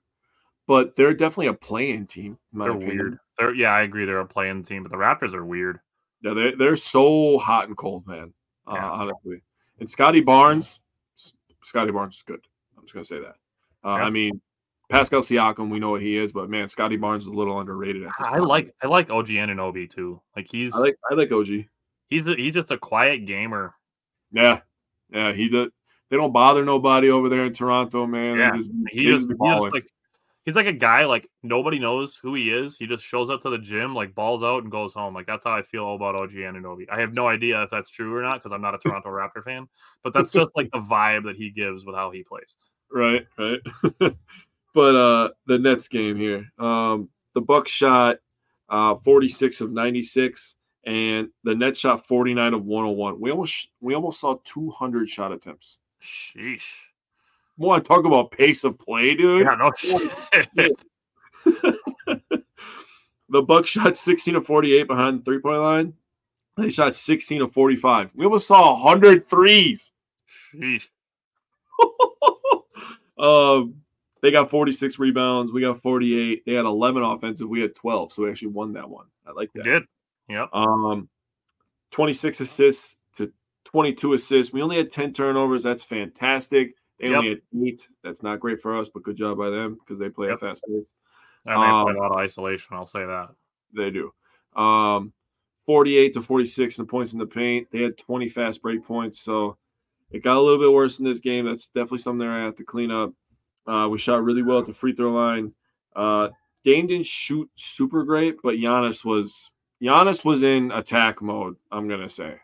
but they're definitely a play-in team. They're weird. They're, yeah, I agree. They're a play-in team, but the Raptors are weird. Yeah, they're, they're so hot and cold, man, uh, yeah. honestly. And Scotty Barnes, Scotty Barnes is good. I'm just going to say that. Uh, yeah. I mean – Pascal Siakam, we know what he is, but man, Scotty Barnes is a little underrated. I like, I like O G Anunoby too. Like he's, I like, I like O G. He's, a, he's just a quiet gamer. Yeah, yeah. He does. They don't bother nobody over there in Toronto, man. Yeah, just, he just, he just like, he's like a guy like nobody knows who he is. He just shows up to the gym, like balls out, and goes home. Like that's how I feel about O G Anunoby. I have no idea if that's true or not because I'm not a Toronto Raptor fan, but that's just like the vibe that he gives with how he plays. Right, right. But uh, the Nets game here, um, the Bucks shot uh, forty-six of ninety-six, and the Nets shot forty-nine of one oh one. We almost we almost saw two hundred shot attempts. Sheesh. You want to talk about pace of play, dude? Yeah, no shit. The Bucks shot sixteen of forty-eight behind the three-point line. They shot sixteen of forty-five. We almost saw one hundred threes. Sheesh. um. They got forty-six rebounds. We got forty-eight. They had eleven offensive. We had twelve. So we actually won that one. I like that. We did. Yep. Um, twenty-six assists to twenty-two assists. We only had ten turnovers. That's fantastic. They yep. only had eight. That's not great for us, but good job by them because they play yep. a fast pace. And they um, play a lot of isolation. I'll say that. They do. Um, forty-eight to forty-six in the points in the paint. They had twenty fast break points. So it got a little bit worse in this game. That's definitely something I have to clean up. Uh, we shot really well at the free throw line. Uh, Dame didn't shoot super great, but Giannis was Giannis was in attack mode, I'm going to say.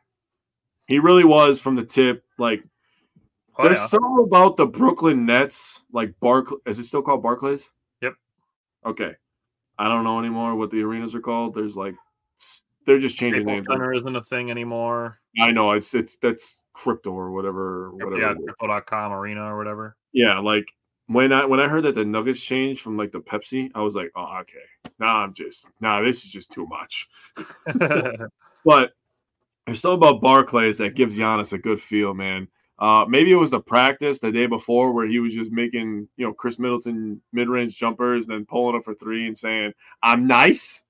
He really was from the tip. Like, oh, there's yeah. something about the Brooklyn Nets, like Barclays. Is it still called Barclays? Yep. Okay. I don't know anymore what the arenas are called. There's like – they're just changing Staples names. Center isn't a thing anymore. I know. It's it's that's crypto or whatever. whatever yeah, crypto dot com arena or whatever. Yeah, like – When I when I heard that the Nuggets changed from like the Pepsi, I was like, oh, okay. Nah, I'm just nah, this is just too much. But there's something about Barclays that gives Giannis a good feel, man. Uh, maybe it was the practice the day before where he was just making, you know, Khris Middleton mid-range jumpers, then pulling up for three and saying, I'm nice.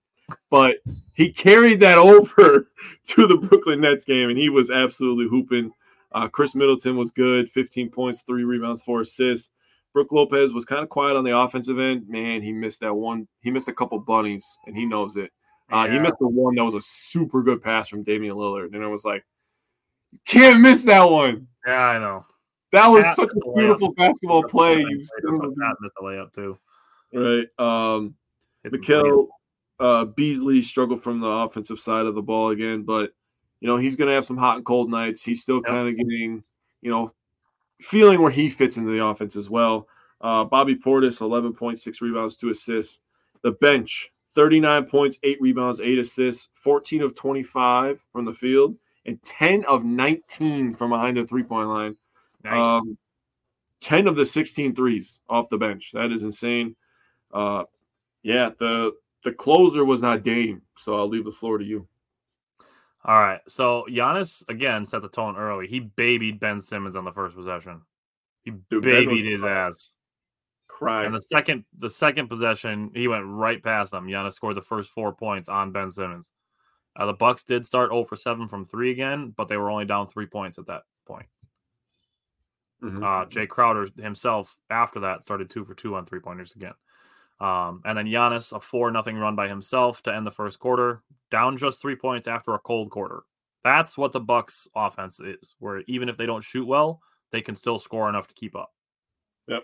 But he carried that over to the Brooklyn Nets game, and he was absolutely hooping. Uh, Khris Middleton was good, fifteen points, three rebounds, four assists. Brook Lopez was kind of quiet on the offensive end. Man, he missed that one. He missed a couple bunnies, and he knows it. Uh, yeah. He missed the one that was a super good pass from Damian Lillard. And I was like, you can't miss that one. Yeah, I know. That was that such a beautiful layup. Basketball it's play. You missed a layup, too. Right. Um, Mikal uh, Beasley struggled from the offensive side of the ball again. But, you know, he's going to have some hot and cold nights. He's still yep. kind of getting, you know, feeling where he fits into the offense as well. Uh, Bobby Portis, eleven point six rebounds, two assists. The bench, thirty-nine points, eight rebounds, eight assists, fourteen of twenty-five from the field, and ten of nineteen from behind the three-point line. Nice. Um, ten of the sixteen threes off the bench. That is insane. Uh, yeah, the the closer was not Dame, so I'll leave the floor to you. All right, so Giannis, again, set the tone early. He babied Ben Simmons on the first possession. He Dude, babied his crying. ass. Crying. And the second the second possession, he went right past him. Giannis scored the first four points on Ben Simmons. Uh, the Bucks did start zero for seven from three again, but they were only down three points at that point. Mm-hmm. Uh, Jae Crowder himself, after that, started two for two on three-pointers again. Um, and then Giannis, a four nothing run by himself to end the first quarter, down just three points after a cold quarter. That's what the Bucks offense is, where even if they don't shoot well, they can still score enough to keep up. Yep.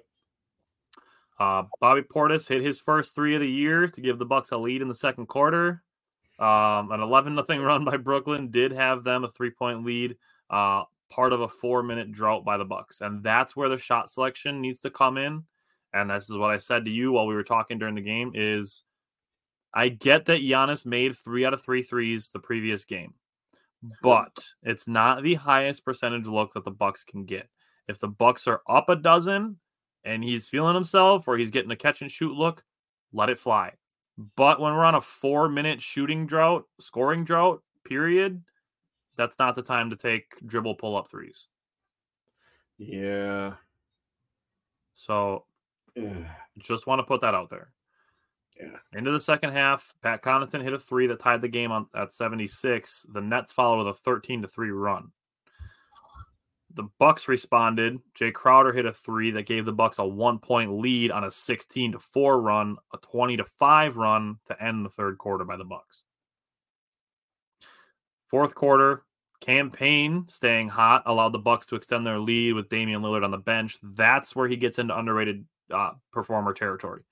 Uh, Bobby Portis hit his first three of the year to give the Bucks a lead in the second quarter. Um, an eleven nothing run by Brooklyn did have them a three-point lead, uh, part of a four-minute drought by the Bucks. And that's where the shot selection needs to come in. And this is what I said to you while we were talking during the game is I get that Giannis made three out of three threes the previous game, but it's not the highest percentage look that the Bucks can get. If the Bucks are up a dozen and he's feeling himself or he's getting a catch and shoot look, let it fly. But when we're on a four-minute shooting drought, scoring drought, period, that's not the time to take dribble pull-up threes. Yeah. So yeah. Just want to put that out there. Yeah. Into the second half, Pat Connaughton hit a three that tied the game on at seventy-six. The Nets followed with a thirteen to three run. The Bucks responded. Jae Crowder hit a three that gave the Bucks a one-point lead on a sixteen to four run, a twenty to five run to end the third quarter by the Bucks. Fourth quarter, Cam Payne staying hot allowed the Bucks to extend their lead with Damian Lillard on the bench. That's where he gets into underrated uh, performer territory.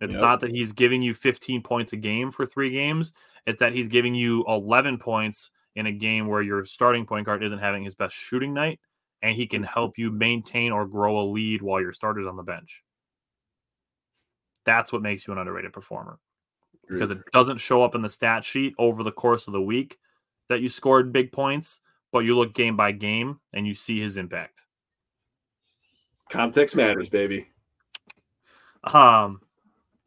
It's yep. not that he's giving you fifteen points a game for three games. It's that he's giving you eleven points in a game where your starting point guard isn't having his best shooting night. And he can help you maintain or grow a lead while your starter's on the bench. That's what makes you an underrated performer. Agreed. Because it doesn't show up in the stat sheet over the course of the week that you scored big points, but you look game by game and you see his impact. Context matters, baby. Um,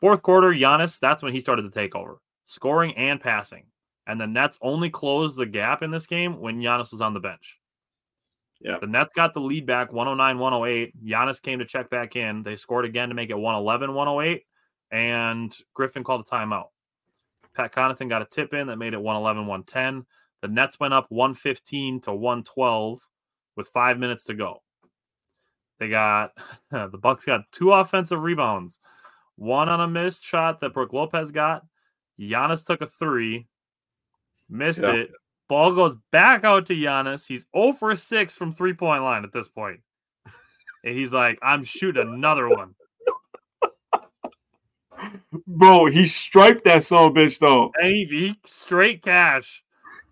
fourth quarter, Giannis, that's when he started to take over, scoring and passing. And the Nets only closed the gap in this game when Giannis was on the bench. Yeah. The Nets got the lead back one oh nine one oh eight. Giannis came to check back in. They scored again to make it one eleven one oh eight. And Griffin called a timeout. Pat Connaughton got a tip in that made it one eleven one ten. The Nets went up one fifteen to one twelve with five minutes to go. They got the Bucks got two offensive rebounds, one on a missed shot that Brook Lopez got. Giannis took a three, missed yeah. it. Ball goes back out to Giannis. He's zero for six from three-point line at this point. And he's like, I'm shooting another one. Bro, he striped that son of a bitch, though. And he, he straight cash.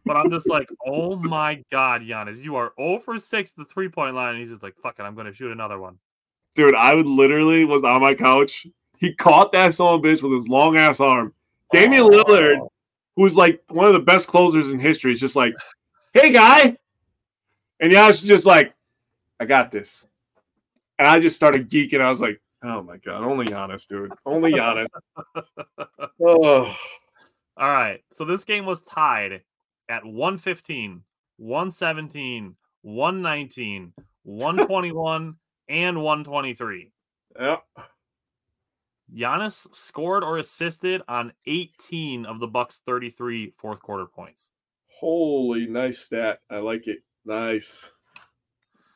But I'm just like, oh, my God, Giannis. You are zero for six at the three-point line. And he's just like, fuck it, I'm going to shoot another one. Dude, I would literally was on my couch. He caught that son of a bitch with his long-ass arm. Damian oh. Lillard, who's like one of the best closers in history, is just like, hey, guy. And Giannis just like, I got this. And I just started geeking. I was like, oh, my God. Only Giannis, dude. Only Giannis. oh. All right. So this game was tied at one fifteen, one seventeen, one nineteen, one twenty-one, and one twenty-three. Yep. Giannis scored or assisted on eighteen of the Bucks' thirty-three fourth quarter points. Holy, nice stat. I like it. Nice.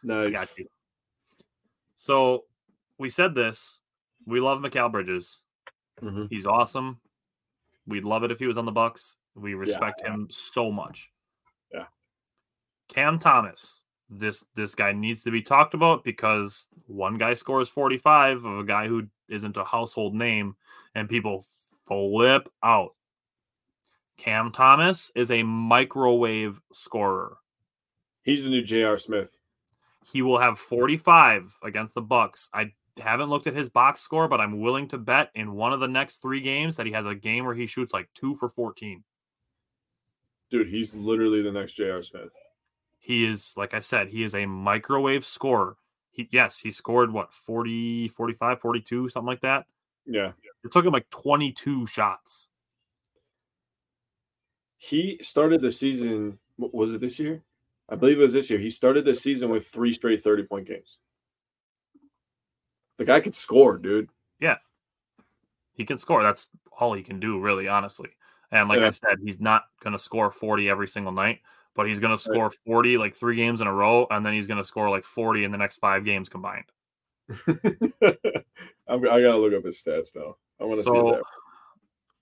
Nice. I got you. So we said this. We love Mikal Bridges. Mm-hmm. He's awesome. We'd love it if he was on the Bucks. We respect yeah. him so much. Yeah. Cam Thomas. This this guy needs to be talked about because one guy scores forty-five of a guy who isn't a household name, and people flip out. Cam Thomas is a microwave scorer. He's the new J R Smith. He will have forty-five against the Bucks. I haven't looked at his box score, but I'm willing to bet in one of the next three games that he has a game where he shoots like two for fourteen. Dude, he's literally the next J R Smith. He is, like I said, he is a microwave scorer. He, yes, he scored, what, forty, forty-five, forty-two, something like that? Yeah. It took him like twenty-two shots. He started the season, was it this year? I believe it was this year. He started the season with three straight thirty-point games. The guy could score, dude. Yeah. He can score. That's all he can do, really, honestly. And like yeah. I said, he's not going to score forty every single night. But he's going to score forty, like three games in a row, and then he's going to score like forty in the next five games combined. I'm, I got to look up his stats now. I want to so, see that.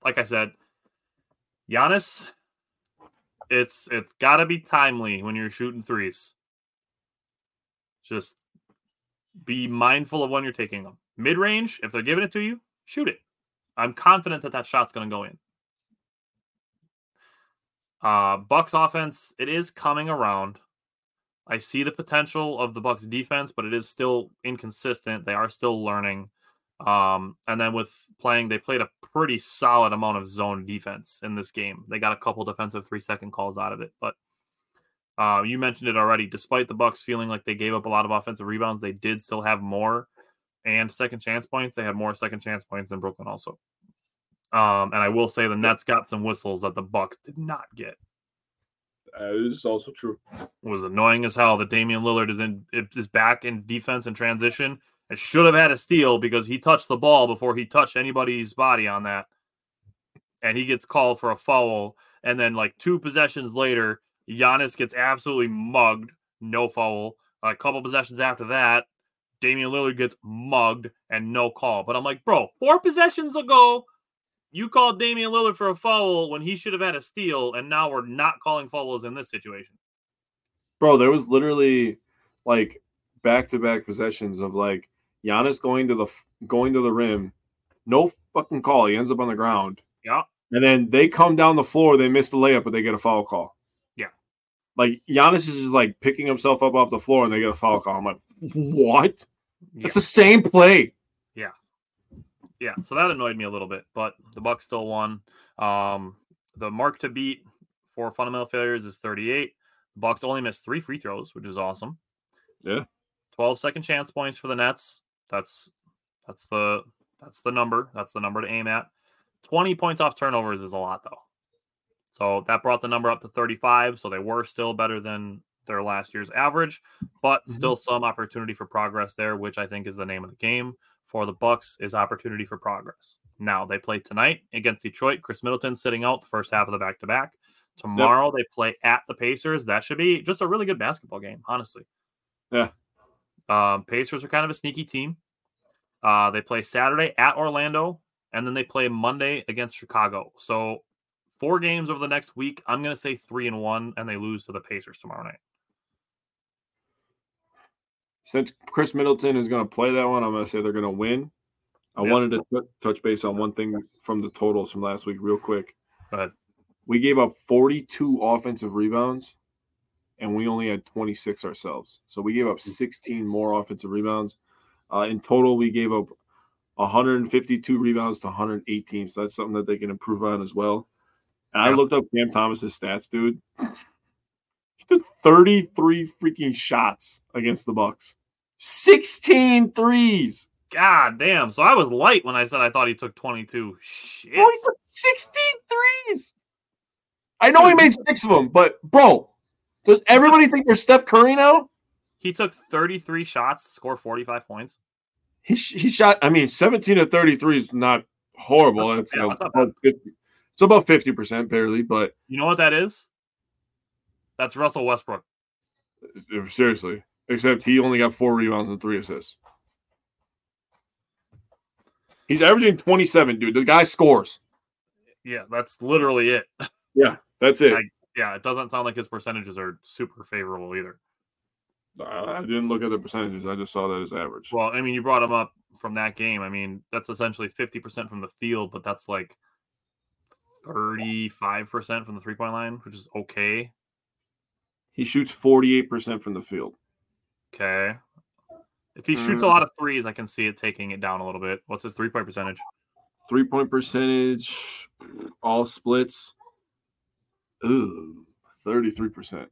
Like I said, Giannis It's it's got to be timely when you're shooting threes. Just be mindful of when you're taking them. Mid-range, if they're giving it to you, shoot it. I'm confident that that shot's going to go in. Uh, Bucks offense, it is coming around. I see the potential of the Bucks defense, but it is still inconsistent. They are still learning. Um, and then with playing, they played a pretty solid amount of zone defense in this game. They got a couple defensive three-second calls out of it. But uh, you mentioned it already. Despite the Bucks feeling like they gave up a lot of offensive rebounds, they did still have more. And second chance points, they had more second chance points than Brooklyn also. Um, and I will say the Nets got some whistles that the Bucks did not get. That is also true. It was annoying as hell that Damian Lillard is in is back in defense and transition. It should have had a steal because he touched the ball before he touched anybody's body on that. And he gets called for a foul. And then like two possessions later, Giannis gets absolutely mugged. No foul. A couple possessions after that, Damian Lillard gets mugged and no call. But I'm like, bro, four possessions ago, you called Damian Lillard for a foul when he should have had a steal, and now we're not calling fouls in this situation. Bro, there was literally like back-to-back possessions of like Giannis going to the going to the rim, no fucking call. He ends up on the ground. Yeah, and then they come down the floor, they miss the layup, but they get a foul call. Yeah, like Giannis is just like picking himself up off the floor, and they get a foul call. I'm like, what? Yeah. It's the same play. Yeah. Yeah. So that annoyed me a little bit, but the Bucks still won. Um, the mark to beat for fundamental failures is thirty-eight. The Bucks only missed three free throws, which is awesome. Yeah. twelve second chance points for the Nets. That's, that's the, that's the number. That's the number to aim at. twenty points off turnovers is a lot though. So that brought the number up to thirty-five. So they were still better than their last year's average, but still some opportunity for progress there, which I think is the name of the game for the Bucks is opportunity for progress. Now they play tonight against Detroit. Khris Middleton sitting out the first half of the back-to-back. Tomorrow yep. They play at the Pacers. That should be just a really good basketball game, honestly. Yeah. Um, Pacers are kind of a sneaky team. Uh, they play Saturday at Orlando, and then they play Monday against Chicago. So four games over the next week. I'm going to say three and one, and they lose to the Pacers tomorrow night. Since Khris Middleton is going to play that one, I'm going to say they're going to win. I yep. wanted to t- touch base on one thing from the totals from last week real quick. Go ahead. We gave up forty-two offensive rebounds, and we only had twenty-six ourselves. So we gave up sixteen more offensive rebounds. Uh, in total, we gave up one hundred fifty-two rebounds to one hundred eighteen. So that's something that they can improve on as well. And yeah. I looked up Cam Thomas's stats, dude. He took thirty-three freaking shots against the Bucks. sixteen threes. God damn. So I was light when I said I thought he took twenty-two. Shit. Bro, he took sixteen threes. I know he made six of them, but, bro, does everybody think they're Steph Curry now? He took thirty-three shots to score forty-five points. He he shot, I mean, seventeen to thirty-three is not horrible. That's, yeah, that's not bad. It's about fifty percent barely, but. You know what that is? That's Russell Westbrook. Seriously. Except he only got four rebounds and three assists. He's averaging twenty-seven, dude. The guy scores. Yeah, that's literally it. Yeah, that's it. I, yeah, it doesn't sound like his percentages are super favorable either. I didn't look at the percentages. I just saw that as average. Well, I mean, you brought him up from that game. I mean, that's essentially fifty percent from the field, but that's like thirty-five percent from the three-point line, which is okay. He shoots forty-eight percent from the field. Okay. If he shoots mm. a lot of threes, I can see it taking it down a little bit. What's his three-point percentage? Three-point percentage, all splits. Ooh, thirty-three percent.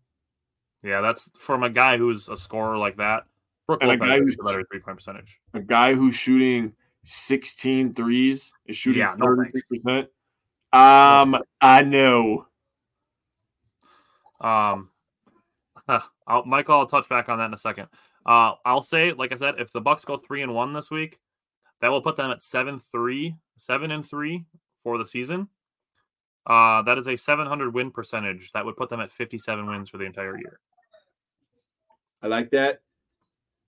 Yeah, that's from a guy who's a scorer like that. Brook Lopez has a better three-point percentage. A guy who's shooting sixteen threes is shooting yeah, thirty-three percent. No um, no. I know. Um. Huh. I'll, Michael, I'll touch back on that in a second. Uh, I'll say, like I said, if the Bucks go three and one this week, that will put them at seven three, seven and three for the season. Uh, that is a seven hundred win percentage. That would put them at fifty-seven wins for the entire year. I like that.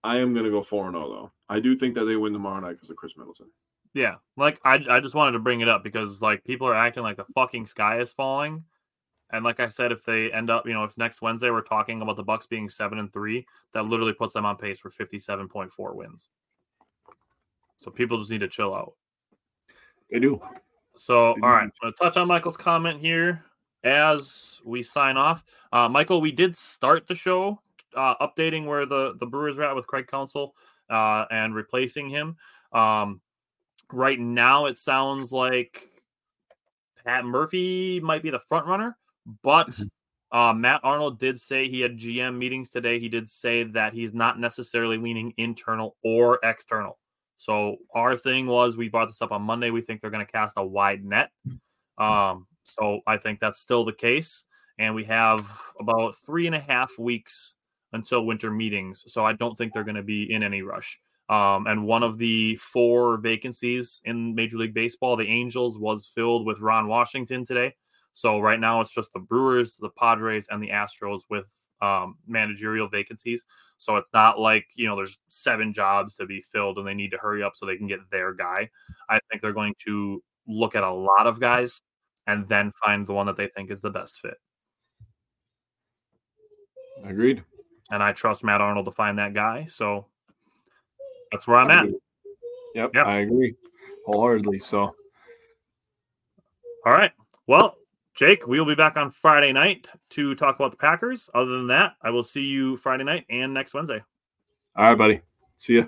I am going to go four and zero though. I do think that they win tomorrow night because of Khris Middleton. Yeah, like I, I just wanted to bring it up because like people are acting like the fucking sky is falling. And like I said, if they end up, you know, if next Wednesday we're talking about the Bucks being seven and three, that literally puts them on pace for fifty-seven point four wins. So people just need to chill out. They do. So, they all do. Right. I'm going to touch on Michael's comment here as we sign off. Uh, Michael, we did start the show uh, updating where the, the Brewers are at with Craig Counsell uh, and replacing him. Um, right now it sounds like Pat Murphy might be the front runner. But uh, Matt Arnold did say he had G M meetings today. He did say that he's not necessarily leaning internal or external. So our thing was, we brought this up on Monday. We think they're going to cast a wide net. Um, so I think that's still the case. And we have about three and a half weeks until winter meetings. So I don't think they're going to be in any rush. Um, and one of the four vacancies in Major League Baseball, the Angels, was filled with Ron Washington today. So right now it's just the Brewers, the Padres, and the Astros with um, managerial vacancies. So it's not like, you know, there's seven jobs to be filled and they need to hurry up so they can get their guy. I think they're going to look at a lot of guys and then find the one that they think is the best fit. Agreed. And I trust Matt Arnold to find that guy. So that's where I'm at. Yep, yep. I agree wholeheartedly. So, all right. Well, Jake, we will be back on Friday night to talk about the Packers. Other than that, I will see you Friday night and next Wednesday. All right, buddy. See ya.